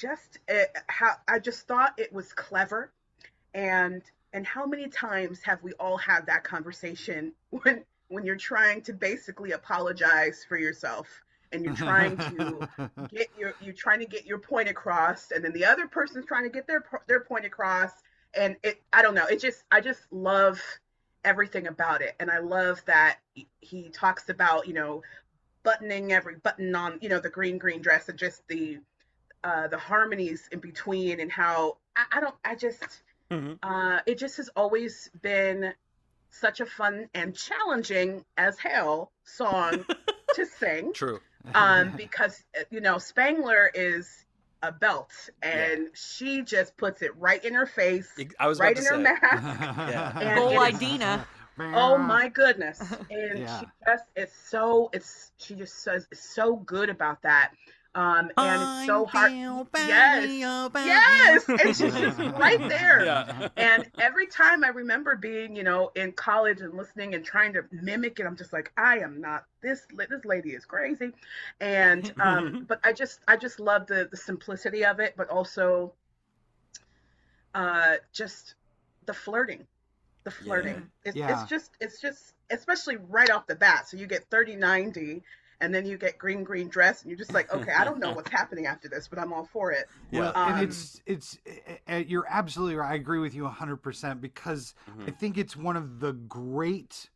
just it, how I just thought it was clever, and and how many times have we all had that conversation when when you're trying to basically apologize for yourself and you're trying to get your you're trying to get your point across, and then the other person's trying to get their their point across, and it I don't know it just I just love everything about it, and I love that he talks about you know. buttoning every button on, you know, the green, green dress, and just the, uh, the harmonies in between, and how I, I don't, I just, mm-hmm. uh, it just has always been such a fun and challenging as hell song to sing. True. Um, because you know Spangler is a belt, and yeah. she just puts it right in her face, I was right in her mask. yeah. Oh, Idina. Oh my goodness. And yeah. she just is so it's she just says it's so good about that. Um and it's so hard. Yes. Yes. And she's just right there. Yeah. And every time I remember being, you know, in college and listening and trying to mimic it, I'm just like, I am not this this lady is crazy. And um but I just I just love the the simplicity of it, but also uh just the flirting. The flirting. Yeah. It's, yeah. it's just, it's just, especially right off the bat. So you get thirty ninety, and then you get Green Green Dress, and you're just like, okay, I don't know what's happening after this, but I'm all for it. Well, um, and it's, it's, it, you're absolutely right. I agree with you one hundred percent because mm-hmm. I think it's one of the great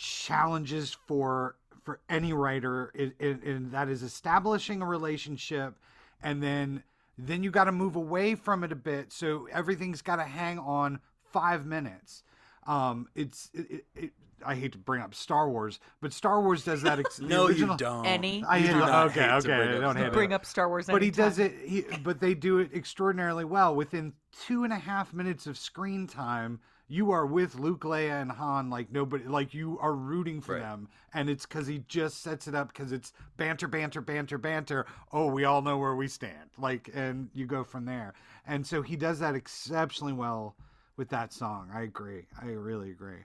challenges for for any writer, and that is establishing a relationship, and then then you got to move away from it a bit. So everything's got to hang on five minutes. Um, it's it, it, it, I hate to bring up Star Wars, but Star Wars does that. Ex- no, original, you don't. Any? I hate, do not okay, hate okay. Bring, I don't hate bring up Star Wars, but he time. does it. He, but they do it extraordinarily well. Within two and a half minutes of screen time, you are with Luke, Leia, and Han like nobody. Like you are rooting for right. them, and it's because he just sets it up because it's banter, banter, banter, banter. Oh, we all know where we stand. Like, and you go from there. And so he does that exceptionally well with that song. I agree. I really agree.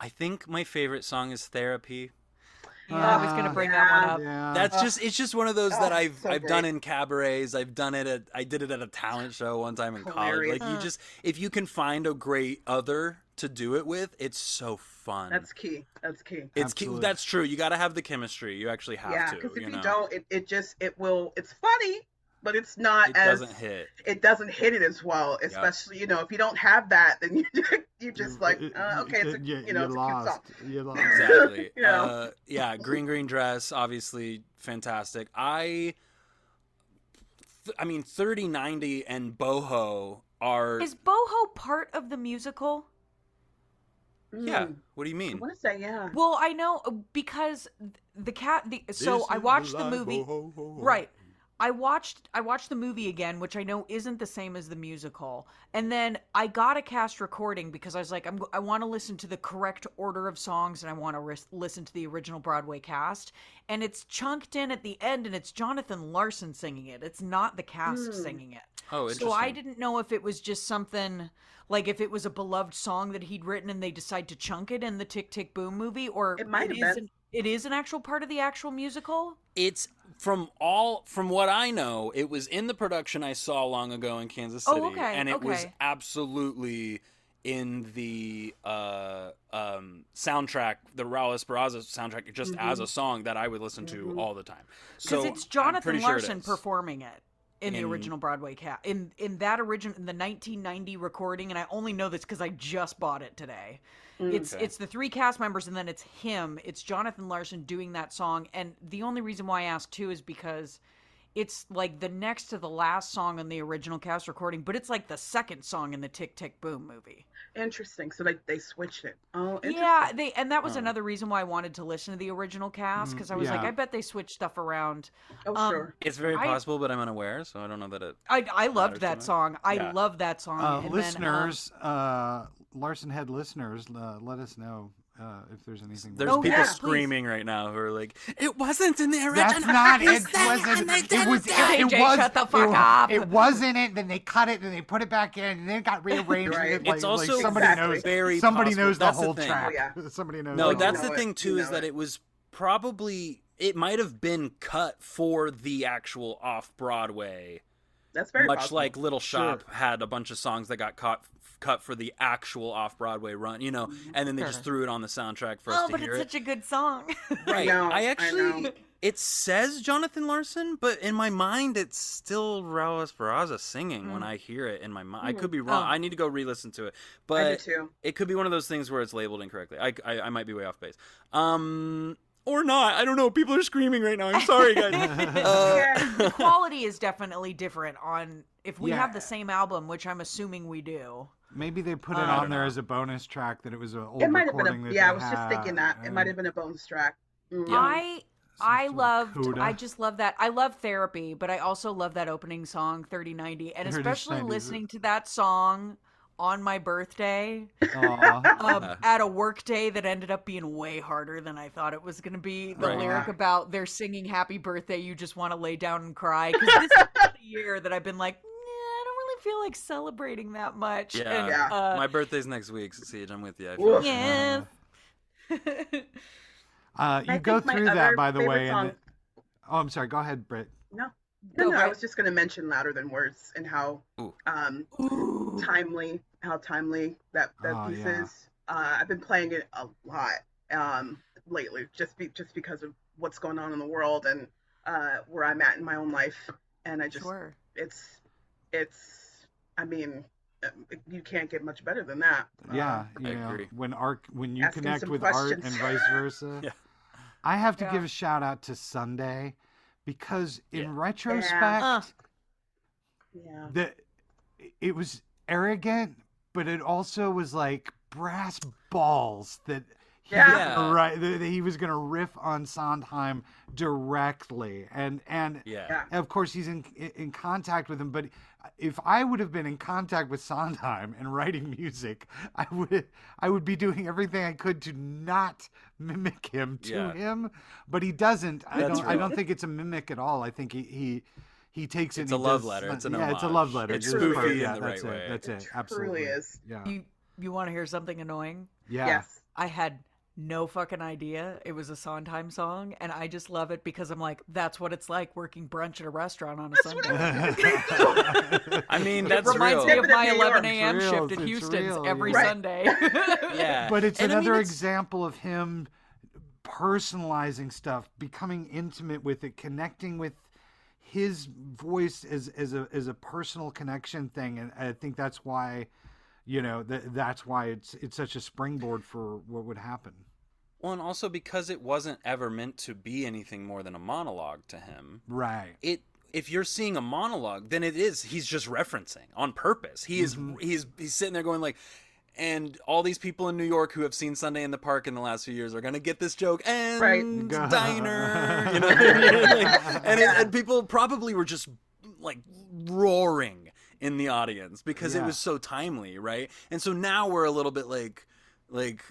I think my favorite song is Therapy. Yeah, uh, I was gonna bring yeah, that one up. Yeah. That's just it's just one of those oh, that I've so I've great. done in cabarets. I've done it at I did it at a talent show one time in Hilarious. college. Like you just if you can find a great other to do it with, it's so fun. That's key. That's key. It's Absolutely. key. That's true. You got to have the chemistry. You actually have yeah, to. Yeah, because if you, you know? don't, it, it just it will. It's funny, but it's not it as doesn't hit. It doesn't hit it as well. Especially yep. you know if you don't have that, then you just, you just like uh, okay, it's a, you, you know it's lost. a cute song. You lost. Exactly. you know? uh, yeah, Green Green Dress, obviously fantastic. I, th- I mean, thirty ninety and Boho are. Is Boho part of the musical? Yeah. Mm. What do you mean? I want to say yeah. Well, I know because the cat. The, so I watched the, the movie. Boho, ho, ho. Right. I watched I watched the movie again, which I know isn't the same as the musical. And then I got a cast recording because I was like, I'm, I want to listen to the correct order of songs and I want to re- listen to the original Broadway cast. And it's chunked in at the end and it's Jonathan Larson singing it. It's not the cast mm. singing it. Oh, interesting. So I didn't know if it was just something, like if it was a beloved song that he'd written and they decide to chunk it in the Tick, Tick, Boom! Movie or it might have been. It is an actual part of the actual musical? It's from all from what I know, it was in the production I saw long ago in Kansas City. Oh, okay. And it okay. was absolutely in the uh, um, soundtrack, the Raúl Esparza soundtrack, just mm-hmm. as a song that I would listen mm-hmm. to all the time. Because so it's Jonathan Larson sure it performing it. In the in, original Broadway cast, in in that original, in the nineteen ninety recording, and I only know this because I just bought it today. Okay. It's it's the three cast members, and then it's him. It's Jonathan Larson doing that song, and the only reason why I asked too is because it's like the next to the last song on the original cast recording, but it's like the second song in the Tick Tick Boom movie. Interesting. So they they switched it. Oh, interesting. Yeah, they and that was oh. another reason why I wanted to listen to the original cast because I was yeah. like, I bet they switched stuff around. Oh, um, sure. It's very possible, I, but I'm unaware, so I don't know that it. I I loved that song. I yeah. love that song. Uh, and listeners, then, uh, uh, Larson Head listeners, uh, let us know. Uh, if there's anything there's oh, people yeah, screaming please. right now who are like it wasn't in the original that's not it wasn't it was it was shut the fuck up it wasn't it then they cut it and they put it back in and then it got rearranged right. it, like, it's also like somebody exactly. knows very somebody possible. knows the that's whole the track oh, yeah. somebody knows no that's know the thing it. too you know is it. that it was probably it might have been cut for the actual off-Broadway that's very much possible. Like Little Shop sure. had a bunch of songs that got caught cut for the actual off-Broadway run, you know, and then they just threw it on the soundtrack for us oh, to hear it. Oh, but it's such a good song. Right. I, know, I actually, I it says Jonathan Larson, but in my mind, it's still Raúl Esparza singing mm. when I hear it in my mind. Mm. I could be wrong. Oh. I need to go re-listen to it. But I do too. It could be one of those things where it's labeled incorrectly. I, I, I might be way off base. Um... Or not. I don't know. People are screaming right now. I'm sorry, guys. uh, yeah. The quality is definitely different on if we yeah. have the same album, which I'm assuming we do. Maybe they put um, it on there know. as a bonus track that it was an old it might recording have been a, Yeah, I was had. just thinking that. It might have been a bonus track. Mm. Yeah. I I loved, Coda. I just love that. I love Therapy, but I also love that opening song, thirty ninety. And especially listening to that song on my birthday um, at a work day that ended up being way harder than I thought it was going to be. The right. lyric about they're singing happy birthday, you just want to lay down and cry. Because this is the year that I've been like, nah, I don't really feel like celebrating that much. Yeah, and, yeah. Uh, my birthday's next week, so Siege, I'm with you. I feel yeah. Like uh, you I go through that, by the way. Song... And it... Oh, I'm sorry. Go ahead, Britt. No. No, no, no, I was just going to mention Louder Than Words and how Ooh. Um, Ooh. timely, how timely that, that oh, piece yeah. is. Uh, I've been playing it a lot um, lately, just be, just because of what's going on in the world and uh, where I'm at in my own life. And I just, sure. it's, it's, I mean, you can't get much better than that. Yeah, um, you I know, agree. When art, when you Asking connect with questions. Art and vice versa. Yeah. I have to yeah. give a shout out to Sunday, because in yeah. retrospect, yeah. Uh, the it was arrogant, but it also was like brass balls that he, yeah. right, that he was going to riff on Sondheim directly, and and yeah. of course he's in in contact with him, but. If I would have been in contact with Sondheim and writing music, I would I would be doing everything I could to not mimic him to yeah. him. But he doesn't. That's I don't. Right. I don't think it's a mimic at all. I think he he, he takes it. It's a love does, letter. It's an yeah. Homage. It's a love letter. It's spoofy really yeah, in the right it, way. That's it. That's it. Absolutely. Truly is. Yeah. You you want to hear something annoying? Yeah. Yes. I had no fucking idea it was a Sondheim song, and I just love it because I'm like, that's what it's like working brunch at a restaurant on a that's Sunday. I mean, that's it reminds real. Me of my eleven a.m. shift at Houston's real, every yeah. Sunday. yeah, but it's and another I mean, it's... example of him personalizing stuff, becoming intimate with it, connecting with his voice as as a as a personal connection thing, and I think that's why, you know, th- that's why it's it's such a springboard for what would happen. Well, and also because it wasn't ever meant to be anything more than a monologue to him. Right. It if you're seeing a monologue, then it is he's just referencing on purpose. He is mm-hmm. he's he's sitting there going like, and all these people in New York who have seen Sunday in the Park in the last few years are going to get this joke and right. diner, you know, like, and, it, and people probably were just like roaring in the audience because yeah. it was so timely, right? And so now we're a little bit like, like.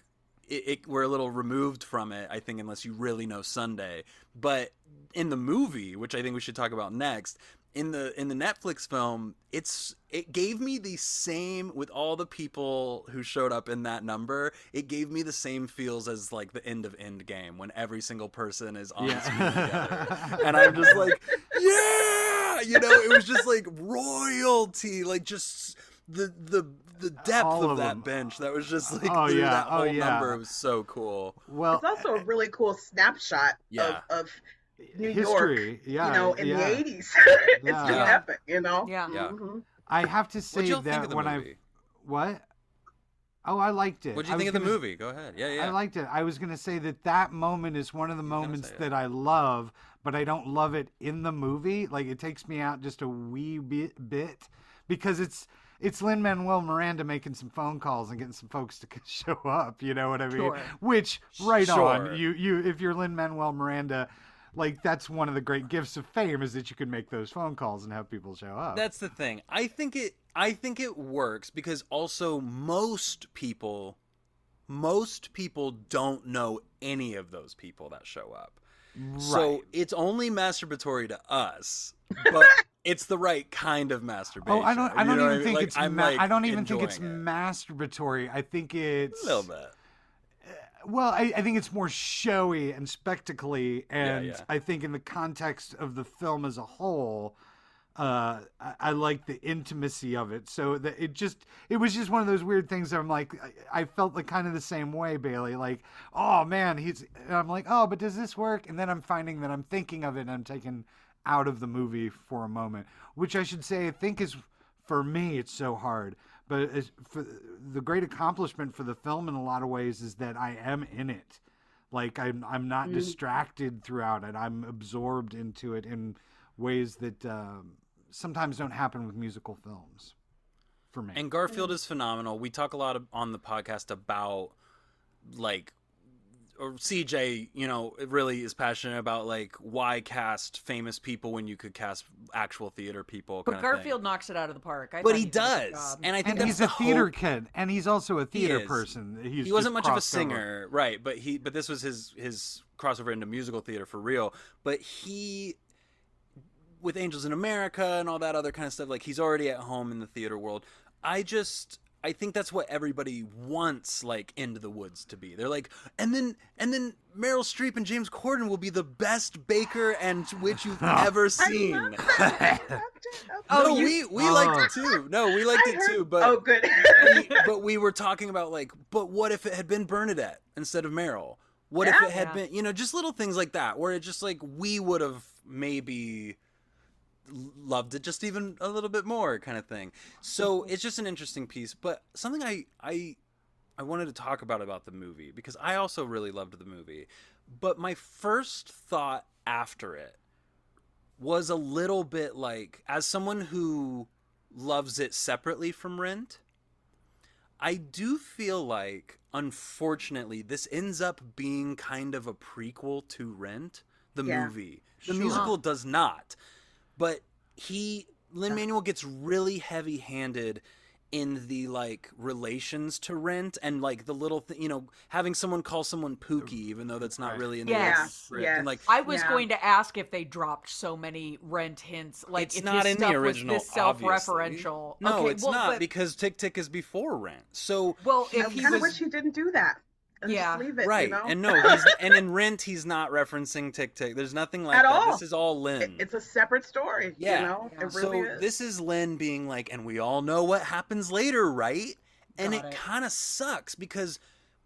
It, it, we're a little removed from it, I think, unless you really know Sunday. But in the movie, which I think we should talk about next, in the in the Netflix film, it's it gave me the same, with all the people who showed up in that number, it gave me the same feels as like the end of Endgame when every single person is on yeah. screen together. And I'm just like, yeah! You know, it was just like royalty, like just... The the the depth All of, of that bench that was just like oh, through yeah. that whole oh, yeah. number. It was so cool. Well, it's also a really cool snapshot yeah. of, of New History. York, yeah, you know, in yeah. the eighties. Yeah. It's just yeah. epic, you know. Yeah. yeah. Mm-hmm. I have to say that when movie? I what oh I liked it. What did you I think of the gonna, movie? Go ahead. Yeah, yeah. I liked it. I was going to say that that moment is one of the moments that I love, but I don't love it in the movie. Like it takes me out just a wee bit, bit because it's. It's Lin Manuel Miranda making some phone calls and getting some folks to show up. You know what I mean? Sure. Which, right sure. on, you you if you're Lin Manuel Miranda, like that's one of the great gifts of fame is that you can make those phone calls and have people show up. That's the thing. I think it. I think it works because also most people, most people don't know any of those people that show up. Right. So it's only masturbatory to us, but. It's the right kind of masturbation. Oh, I don't. I don't even think it's. I don't even think it's masturbatory. I think it's a little bit. Uh, well, I, I think it's more showy and spectacly, and yeah, yeah. I think in the context of the film as a whole, uh, I, I like the intimacy of it. So that it just, it was just one of those weird things. That I'm like, I, I felt like kind of the same way, Bailey. Like, oh man, he's. And I'm like, oh, but does this work? And then I'm finding that I'm thinking of it, and I'm taking. Out of the movie for a moment, which I should say I think is, for me, it's so hard. But for the great accomplishment for the film in a lot of ways is that I am in it. Like I'm, I'm not mm. distracted throughout it. I'm absorbed into it in ways that uh, sometimes don't happen with musical films for me. And Garfield is phenomenal. We talk a lot on the podcast about like, or C J, you know, really is passionate about like why cast famous people when you could cast actual theater people. But Garfield thing. Knocks it out of the park. I but he, he does, and I think and that's he's the a theater whole... kid, and he's also a theater he person. He's he wasn't much of a singer, over. Right? But he, but this was his his crossover into musical theater for real. But he, with Angels in America and all that other kind of stuff, like he's already at home in the theater world. I just. I think that's what everybody wants, like, Into the Woods to be. They're like, and then and then Meryl Streep and James Corden will be the best baker and witch you've ever seen. I loved it. I loved it. Oh, no, you... we, we oh. liked it, too. No, we liked I it, heard... too. But, oh, good. we, but we were talking about, like, but what if it had been Bernadette instead of Meryl? What yeah. if it had yeah. been, you know, just little things like that, where it just, like, we would have maybe... loved it just even a little bit more kind of thing. So it's just an interesting piece. But something I I I wanted to talk about about the movie, because I also really loved the movie. But my first thought after it was a little bit like, as someone who loves it separately from Rent, I do feel like, unfortunately, this ends up being kind of a prequel to Rent, the yeah. movie. The sure. musical does not. But he, Lin Manuel gets really heavy-handed in the, like, relations to Rent, and, like, the little thing, you know, having someone call someone Pookie, even though that's not really in the yes. Rent. Yes. And, like, I was yeah. going to ask if they dropped so many Rent hints. Like, it's if not in the original, was this self-referential. No, okay, it's well, not, but... because Tick Tick is before Rent. So, well, if I kind of wish he didn't do that. And yeah. Just leave it, right. You know? And no, he's, and in Rent, he's not referencing Tick Tick. There's nothing like At that. All. This is all Lin. It, it's a separate story. Yeah. You know? yeah. It really so is. This is Lin being like, and we all know what happens later, right? And Got it, it. kind of sucks because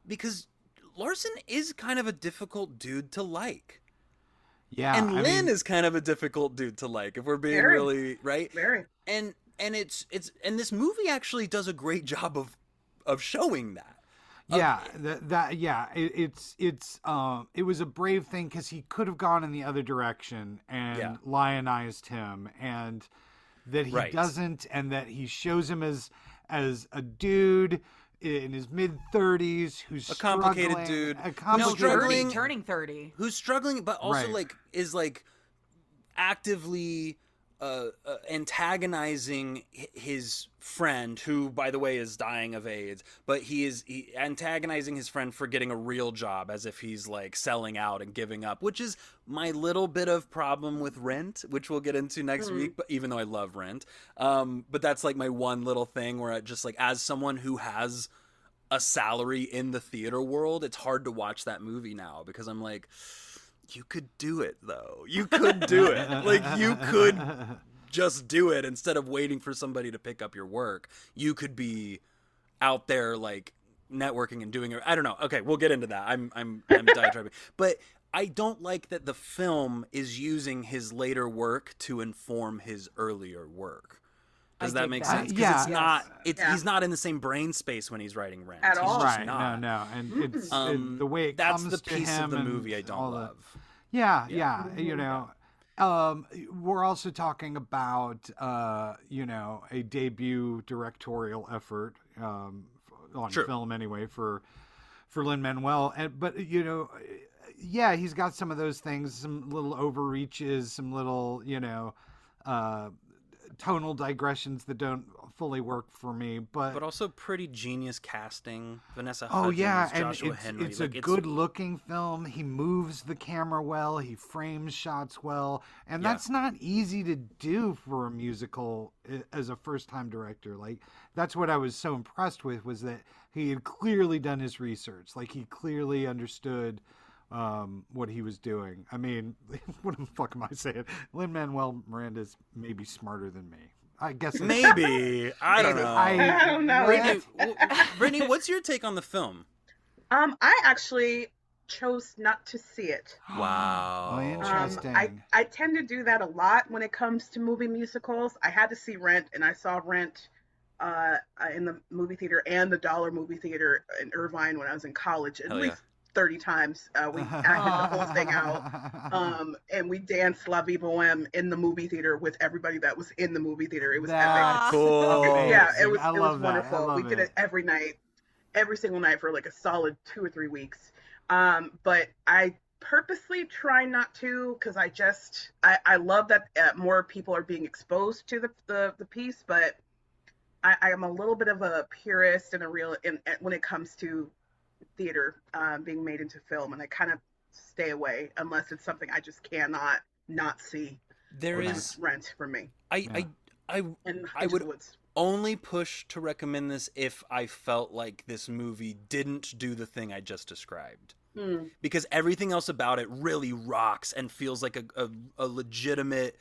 because Larson is kind of a difficult dude to like. Yeah. And Lin I mean, is kind of a difficult dude to like, if we're being very, really right. Very. And and it's it's and this movie actually does a great job of of showing that. Yeah, that, that yeah, it, it's it's um, it was a brave thing, because he could have gone in the other direction and yeah. lionized him, and that he right. doesn't, and that he shows him as as a dude in his mid thirties who's a complicated dude, a complicated, no, struggling, turning thirty, who's struggling, but also right. like is like actively. Uh, uh, antagonizing his friend, who, by the way, is dying of AIDS, but he is he, antagonizing his friend for getting a real job, as if he's like selling out and giving up, which is my little bit of problem with Rent, which we'll get into next mm-hmm. week, but even though I love Rent. Um, but that's like my one little thing where I just like, as someone who has a salary in the theater world, it's hard to watch that movie now, because I'm like... You could do it, though. You could do it. Like, you could just do it instead of waiting for somebody to pick up your work. You could be out there, like, networking and doing it. I don't know. Okay, we'll get into that. I'm I'm, I'm diatribing. But I don't like that the film is using his later work to inform his earlier work. Does that make that. sense? Because yeah. it's yes. not. It's, yeah. He's not in the same brain space when he's writing Rent. At he's all. Just right. Not. No, no. And it's um, it, the way it that's comes the piece to him of the movie I don't love. The, yeah, yeah, yeah. You know, um, we're also talking about uh, you know, a debut directorial effort um, on True. film anyway for for Lin-Manuel, and but you know, yeah, he's got some of those things, some little overreaches, some little you know. Uh, tonal digressions that don't fully work for me, but but also pretty genius casting. Vanessa Hudgens, oh yeah, and Joshua it's, Henry. It's like, a it's... good looking film. He moves the camera well, he frames shots well, and yeah. that's not easy to do for a musical as a first time director. Like, that's what I was so impressed with, was that he had clearly done his research. Like, he clearly understood Um, what he was doing. I mean, what the fuck am I saying? Lin-Manuel Miranda's maybe smarter than me. I guess maybe. I don't know. I, I don't know. Brittney, Brittney, what's your take on the film? Um, I actually chose not to see it. Wow. Oh, interesting. Um, I, I tend to do that a lot when it comes to movie musicals. I had to see Rent, and I saw Rent uh, in the movie theater and the Dollar Movie Theater in Irvine when I was in college. At Hell least. Yeah. thirty times. Uh, we acted the whole thing out. Um, and we danced La Vie Boheme in the movie theater with everybody that was in the movie theater. It was That's epic. Cool. It, yeah, it was, it was wonderful. We did it. it every night, every single night for like a solid two or three weeks. Um, but I purposely try not to, because I just, I, I love that uh, more people are being exposed to the, the, the piece, but I, I am a little bit of a purist and a real, and, and when it comes to theater um, being made into film, and I kind of stay away unless it's something I just cannot not see. There is Rent for me. I yeah. I I, and I would only push to recommend this if I felt like this movie didn't do the thing I just described, mm. because everything else about it really rocks and feels like a a, a legitimate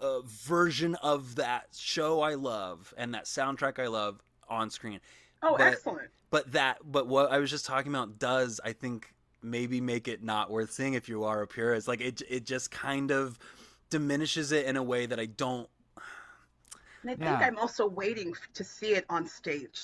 uh, version of that show I love and that soundtrack I love on screen. Oh, but, excellent. But that, but what I was just talking about does, I think, maybe make it not worth seeing if you are a purist. Like, it, it just kind of diminishes it in a way that I don't, And I think yeah. I'm also waiting to see it on stage.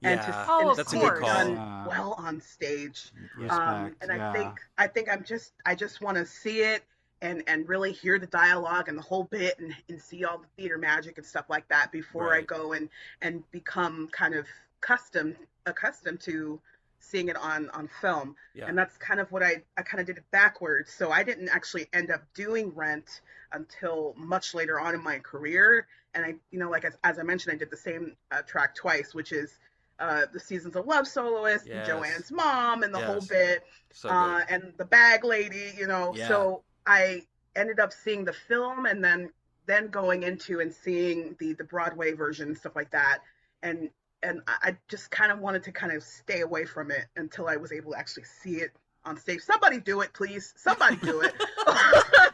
Yeah. And to, oh, and that's see a good it done yeah. well on stage. Respect, um, and I yeah. think I think I'm just I just want to see it and and really hear the dialogue and the whole bit and, and see all the theater magic and stuff like that before right. I go and and become kind of accustomed accustomed to seeing it on on film. Yeah. And that's kind of what I I kind of did it backwards. So I didn't actually end up doing Rent until much later on in my career. And I you know like as, as I mentioned, I did the same uh, track twice, which is. Uh, the Seasons of Love soloist, yes. Joanne's mom, and the yes. whole bit, so uh, and the bag lady, you know. Yeah. So I ended up seeing the film and then then going into and seeing the the Broadway version and stuff like that. And and I just kind of wanted to kind of stay away from it until I was able to actually see it on stage. Somebody do it, please. Somebody do it.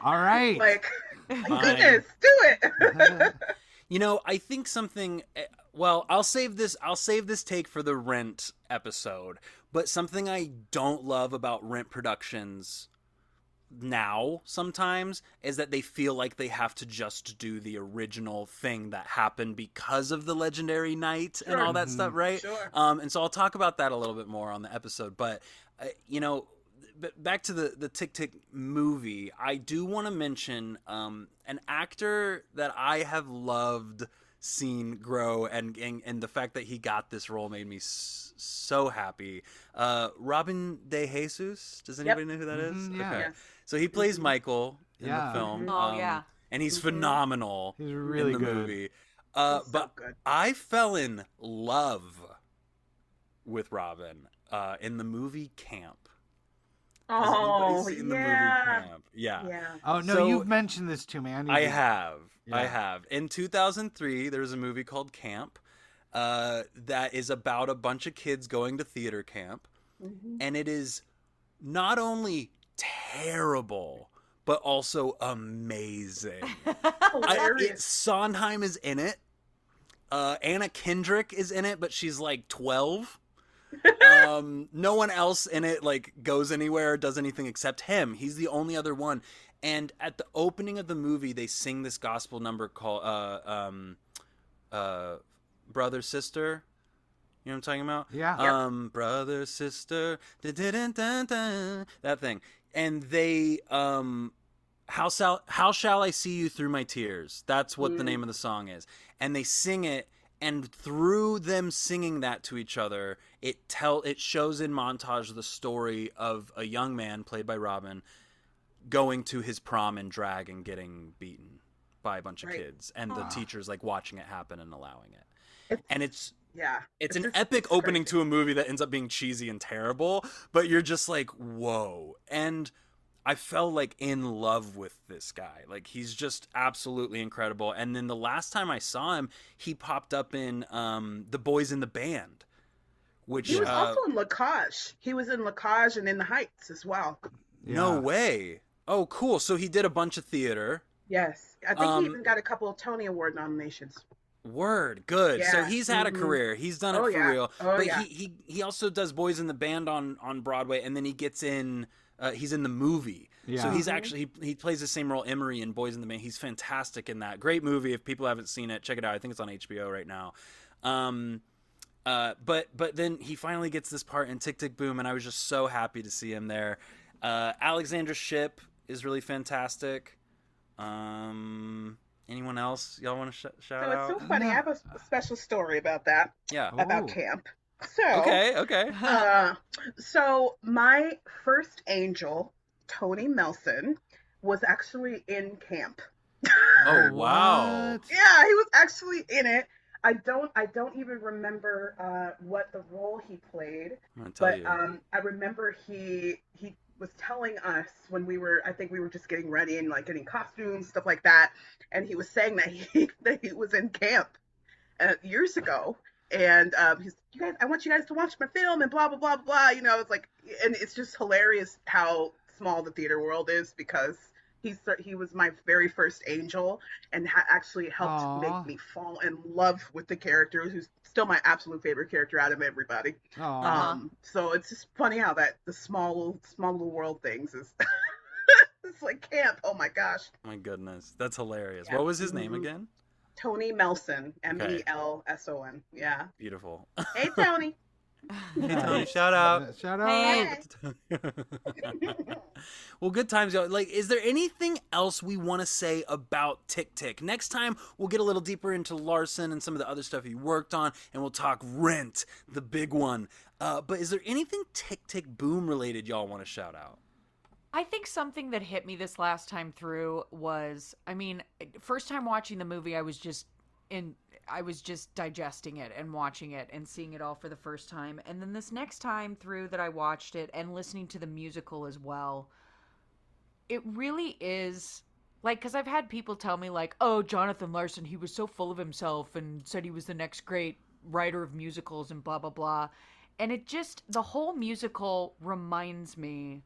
All right. Like, my Fine. Goodness, do it. You know, I think something. Well, I'll save this. I'll save this take for the Rent episode. But something I don't love about Rent productions now sometimes is that they feel like they have to just do the original thing that happened because of the legendary night sure. and all that mm-hmm. stuff, right? Sure. Um, and so I'll talk about that a little bit more on the episode. But uh, you know, b- back to the the Tick Tick movie, I do want to mention um, an actor that I have loved. Seen grow and, and and the fact that he got this role made me s- so happy. Uh, Robin De Jesus. Does anybody yep. know who that is? Mm-hmm, yeah. Okay. Yes. So he plays Michael in yeah. the film. Oh um, yeah. And he's mm-hmm. phenomenal. He's really in the good. Movie. Uh, so but good. I fell in love with Robin uh, in the movie Camp. Oh yeah. The movie Camp? yeah. Yeah. Oh no, so, you've mentioned this to me. I, need I to... have. Yeah. I have. In two thousand three, there was a movie called Camp uh, that is about a bunch of kids going to theater camp. Mm-hmm. And it is not only terrible, but also amazing. I, it, Sondheim is in it. Uh, Anna Kendrick is in it, but she's like twelve. um, no one else in it like goes anywhere or does anything except him. He's the only other one. And at the opening of the movie, they sing this gospel number called uh, um, uh, Brother, Sister. You know what I'm talking about? Yeah. Um, Brother, Sister. That thing. And they, um, how, shall, how Shall I See You Through My Tears? That's what mm. the name of the song is. And they sing it. And through them singing that to each other, it tell it shows in montage the story of a young man played by Robin going to his prom in drag and getting beaten by a bunch right. of kids, and Aww. The teachers like watching it happen and allowing it. It's, and it's yeah, it's, it's an just, epic it's opening to a movie that ends up being cheesy and terrible, but you're just like, whoa. And I fell like in love with this guy. Like, he's just absolutely incredible. And then the last time I saw him, he popped up in um, The Boys in the Band, which he was uh, also in Lacage. He was in Lacage and in the Heights as well. Yeah. No way. Oh, cool. So he did a bunch of theater. Yes. I think um, he even got a couple of Tony Award nominations. Word. Good. Yeah. So he's had mm-hmm. a career. He's done oh, it for yeah. real. Oh, but yeah. he, he, he also does Boys in the Band on, on Broadway, and then he gets in, uh, he's in the movie. Yeah. So he's actually, he, he plays the same role Emery in Boys in the Band. He's fantastic in that. Great movie. If people haven't seen it, check it out. I think it's on H B O right now. Um, uh, but, but then he finally gets this part in Tick, Tick, Boom, and I was just so happy to see him there. Uh, Alexandra Shipp is really fantastic. Um, anyone else y'all want to sh- shout out? So it's so funny. No. I have a special story about that. Yeah. About Ooh. Camp. So okay, okay. uh, so my first angel, Tony Melson, was actually in Camp. Oh wow! What? Yeah, he was actually in it. I don't. I don't even remember uh, what the role he played. I'm gonna tell but you. um, I remember he he. was telling us when we were, I think we were just getting ready and like getting costumes, stuff like that. And he was saying that he, that he was in Camp uh, years ago. And um, he's, you guys, I want you guys to watch my film and blah, blah, blah, blah. You know, it's like, and it's just hilarious how small the theater world is, because he, he was my very first angel and ha- actually helped Aww. Make me fall in love with the character, who's still my absolute favorite character out of everybody. Aww. Um, so it's just funny how that the small, small little world things is it's like Camp. Oh my gosh. My goodness. That's hilarious. Yeah. What was his name again? Tony Melson, M E L S O N. Yeah. Beautiful. Hey, Tony. Hey, Tony, shout out. Shout out. Hey. Well, good times, y'all. Like, is there anything else we want to say about Tick Tick? Next time, we'll get a little deeper into Larson and some of the other stuff he worked on, and we'll talk Rent, the big one. Uh, but is there anything Tick Tick Boom related y'all want to shout out? I think something that hit me this last time through was, I mean, first time watching the movie, I was just in, I was just digesting it and watching it and seeing it all for the first time. And then this next time through that I watched it and listening to the musical as well, it really is like, because I've had people tell me like, oh, Jonathan Larson, he was so full of himself and said he was the next great writer of musicals and blah, blah, blah. And it just, the whole musical reminds me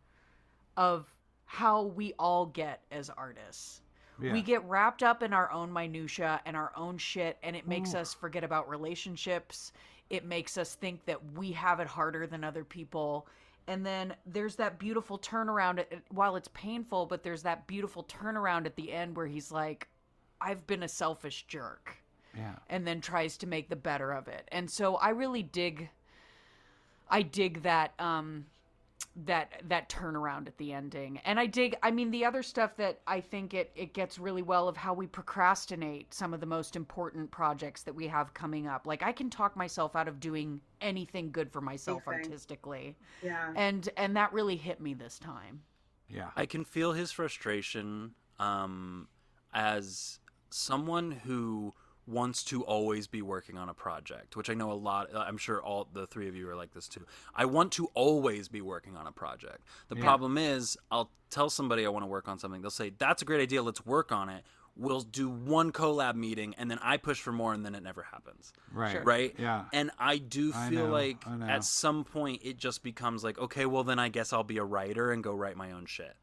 of how we all get as artists. Yeah. We get wrapped up in our own minutia and our own shit, and it makes Ooh. us forget about relationships. It makes us think that we have it harder than other people. And then there's that beautiful turnaround, while it's painful, but there's that beautiful turnaround at the end where he's like, I've been a selfish jerk. Yeah. And then tries to make the better of it. And so I really dig, I dig that, um, that that turnaround at the ending. And I dig, I mean, the other stuff that I think it it gets really well of how we procrastinate some of the most important projects that we have coming up. Like, I can talk myself out of doing anything good for myself anything. artistically. Yeah. And and that really hit me this time. Yeah. I can feel his frustration um as someone who wants to always be working on a project, which I know a lot, I'm sure all the three of you are like this too. I want to always be working on a project. The yeah. problem is, I'll tell somebody I want to work on something. They'll say, that's a great idea, let's work on it. We'll do one collab meeting, and then I push for more, and then it never happens. Right. Sure. Right? Yeah. And I do feel I know, like at some point it just becomes like, okay, well then I guess I'll be a writer and go write my own shit.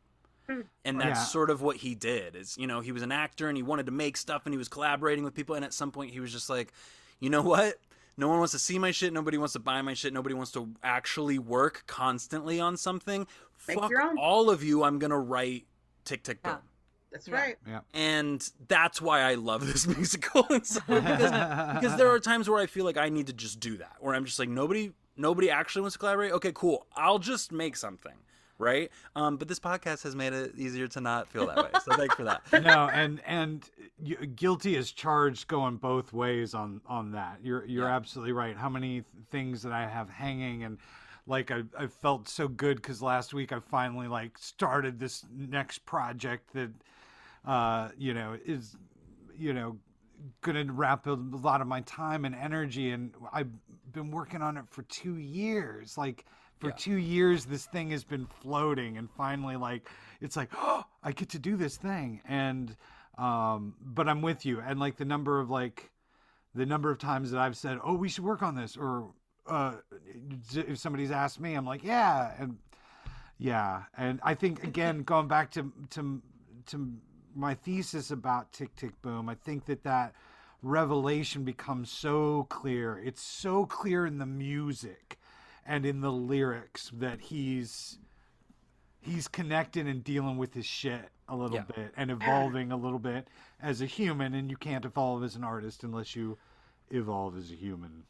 And that's yeah. sort of what he did. Is, you know, he was an actor and he wanted to make stuff and he was collaborating with people. And at some point he was just like, you know what? No one wants to see my shit. Nobody wants to buy my shit. Nobody wants to actually work constantly on something. Make Fuck all of you. I'm going to write Tick, Tick, Boom. Yeah. That's right. Yeah. And that's why I love this musical. So, because, because there are times where I feel like I need to just do that. Where I'm just like, nobody, nobody actually wants to collaborate. Okay, cool. I'll just make something. Right, um, but this podcast has made it easier to not feel that way. So thanks for that. No, and and you, guilty is charged going both ways on on that. You're you're yeah. absolutely right. How many things that I have hanging, and like I I felt so good because last week I finally like started this next project that uh, you know is you know going to wrap a lot of my time and energy, and I've been working on it for two years, like. For yeah. two years, this thing has been floating, and finally, like, it's like, oh, I get to do this thing. And, um, but I'm with you. And like the number of like, the number of times that I've said, oh, we should work on this. Or, uh, if somebody's asked me, I'm like, yeah. And yeah. And I think again, going back to, to, to my thesis about Tick, Tick, Boom, I think that that revelation becomes so clear. It's so clear in the music. And in the lyrics that he's he's connected and dealing with his shit a little yeah. bit and evolving a little bit as a human. And you can't evolve as an artist unless you evolve as a human.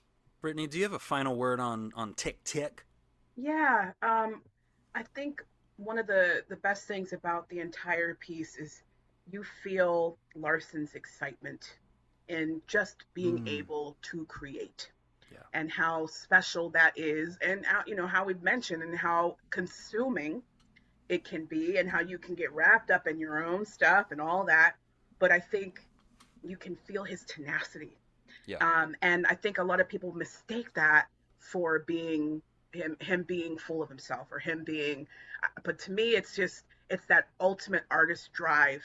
Brittney, do you have a final word on, on Tick Tick? Yeah. Um, I think one of the, the best things about the entire piece is you feel Larson's excitement in just being mm. able to create. Yeah. And how special that is, and how, you know, how we've mentioned, and how consuming it can be, and how you can get wrapped up in your own stuff and all that. But I think you can feel his tenacity. Yeah. Um, and I think a lot of people mistake that for being him, him being full of himself, or him being. But to me, it's just it's that ultimate artist drive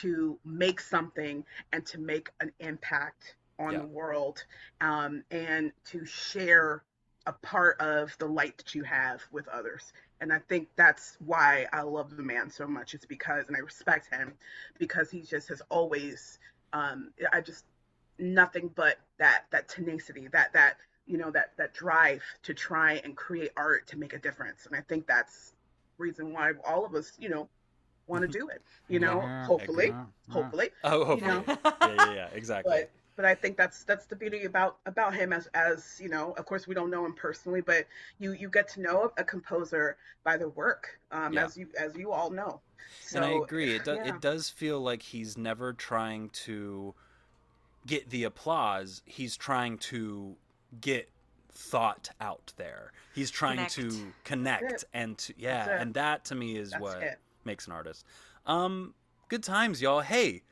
to make something and to make an impact on yeah. the world, um, and to share a part of the light that you have with others. And I think that's why I love the man so much. It's because, and I respect him because he just has always, um, I just, nothing but that, that tenacity, that, that, you know, that, that drive to try and create art to make a difference. And I think that's reason why all of us, you know, want to do it, you know, yeah, hopefully, yeah. hopefully, oh, hopefully. You know? yeah, yeah, yeah. exactly. But, but I think that's that's the beauty about about him, as as you know. Of course, we don't know him personally, but you you get to know a composer by the work, um, yeah. as you as you all know. So, and I agree. It does yeah. it does feel like he's never trying to get the applause. He's trying to get thought out there. He's trying connect. to connect and to, yeah, and that to me is that's what it. makes an artist. Um, good times, y'all. Hey,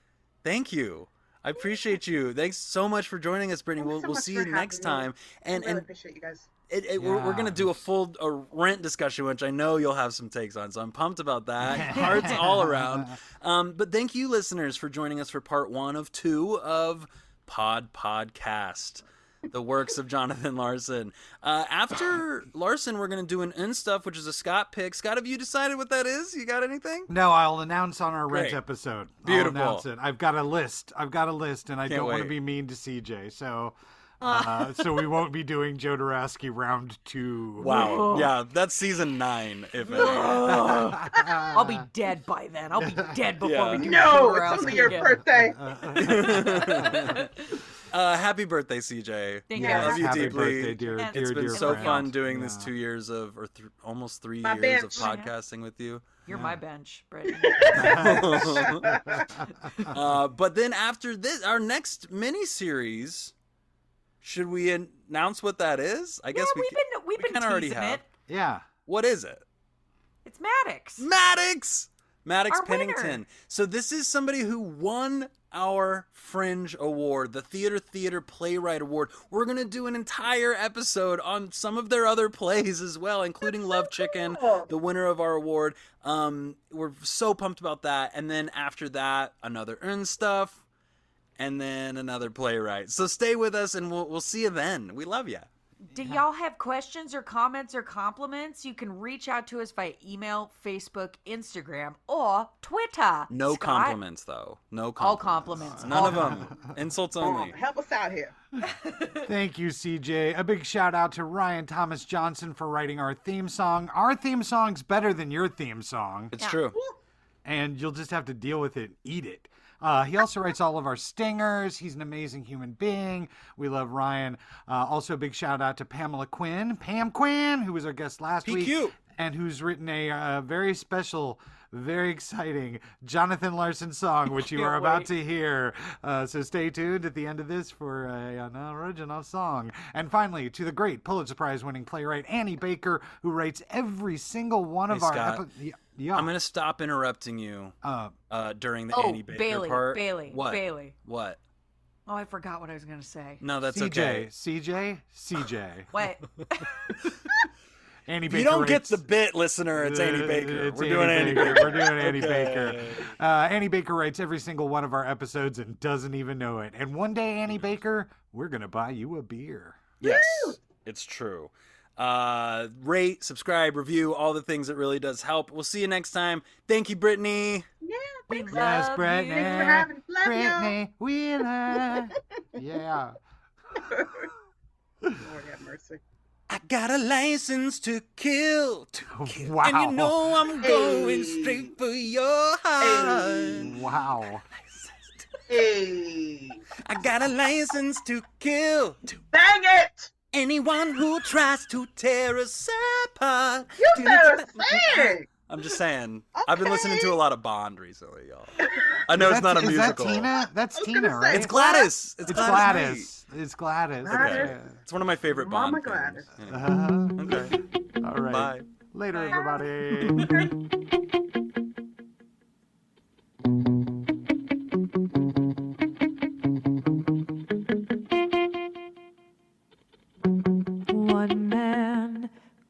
thank you. I appreciate you. Thanks so much for joining us, Brittney. Thanks we'll so we'll see you next time. Me. And I really and appreciate you guys. It, it, yeah. We're, we're going to do a full a Rent discussion, which I know you'll have some takes on, so I'm pumped about that. Hearts all around. Um, but thank you, listeners, for joining us for part one of two of Pod Podcast, the works of Jonathan Larson. Uh, after Larson, we're going to do an in stuff, which is a Scott pick. Scott, have you decided what that is? You got anything? No, I'll announce on our Rent Great. episode. Beautiful. I'll announce it. I've got a list. I've got a list, and I Can't don't wait. want to be mean to C J, so... Uh, so we won't be doing Joe Dorasky round two. Wow. Oh. Yeah, that's season nine. If it I'll be dead by then. I'll be dead before yeah. we do no, Joe Dorasky. No, it's only your again. birthday. uh, happy birthday, C J. Thank you. Yes. I love you happy deeply. Birthday, dear, yeah. dear, it's been dear so friend. fun doing yeah. this two years of, or th- almost three my years bench. of podcasting yeah. with you. You're yeah. my bench, Brittney. uh, but then after this, our next mini-series... Should we announce what that is? I yeah, guess we we've can, been we've we been already have. It. Yeah. What is it? It's Maddox. Maddox. Maddox our Pennington. Winner. So this is somebody who won our Fringe Award, the Theatre Theatre Playwright Award. We're gonna do an entire episode on some of their other plays as well, including That's Love so Chicken, cool. the winner of our award. Um, we're so pumped about that. And then after that, another Earn Stuff. And then another playwright. So stay with us, and we'll we'll see you then. We love you. Do yeah. y'all have questions or comments or compliments? You can reach out to us via email, Facebook, Instagram, or Twitter. No Scott? compliments, though. No compliments. All compliments. None All of them. Insults only. Oh, help us out here. Thank you, C J. A big shout out to Ryan Thomas Johnson for writing our theme song. Our theme song's better than your theme song. It's yeah. true. And you'll just have to deal with it. Eat it. Uh, he also writes all of our stingers. He's an amazing human being. We love Ryan. Uh, also, a big shout out to Pamela Quinn, Pam Quinn, who was our guest last P Q. week, and who's written a uh, very special, very exciting Jonathan Larson song, which you are wait. about to hear. Uh, so stay tuned at the end of this for a, an original song. And finally, to the great Pulitzer Prize winning playwright Annie Baker, who writes every single one hey, of Scott. our episodes. Yeah. I'm going to stop interrupting you uh, uh, during the oh, Annie Baker Bailey, part. Bailey, what? Bailey. What? Oh, I forgot what I was going to say. No, that's C J, okay. C J, C J. What? Annie Baker. You don't rates... get the bit, listener. It's Annie Baker. It's We're, Annie doing Annie Baker. Baker. We're doing Annie Baker. We're doing Annie Baker. Uh, Annie Baker writes every single one of our episodes and doesn't even know it. And one day, Annie Baker, we're going to buy you a beer. Yes, it's true. Uh, rate, subscribe, review, all the things that really does help. We'll see you next time. Thank you, Brittney. Yeah, we love yes, Brittney. You. Thanks for having love Brittney you. Wheeler. Yeah. Lord have mercy. I got a license to kill, to kill. Wow. And you know I'm hey. going straight for your heart. Hey. Wow. Hey. I got a license to kill. To Bang it. Anyone who tries to tear us apart. You better sing. I'm just saying. Okay. I've been listening to a lot of Bond recently, y'all. I know it's not a is musical. Is that Tina? That's Tina, right? It's Gladys. It's, it's Gladys. Gladys. It's Gladys. Gladys. Okay. It's one of my favorite Mama Bond things. Gladys. Anyway. Uh, okay. All right. Bye. Later, everybody.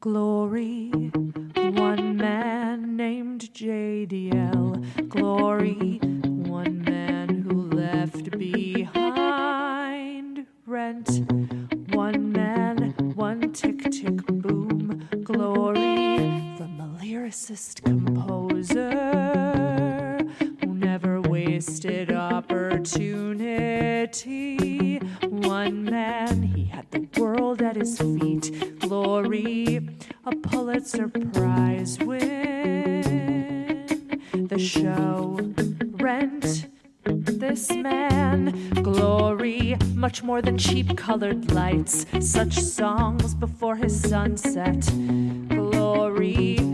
Glory, one man named J D L. Glory, one man who left behind. Rent, one man, one tick, tick, boom. Glory, from a lyricist composer who never wasted opportunity. One man, he had the world at his feet. Glory, a Pulitzer Prize win. The show, Rent. The this man. Glory, much more than cheap colored lights. Such songs before his sunset. Glory.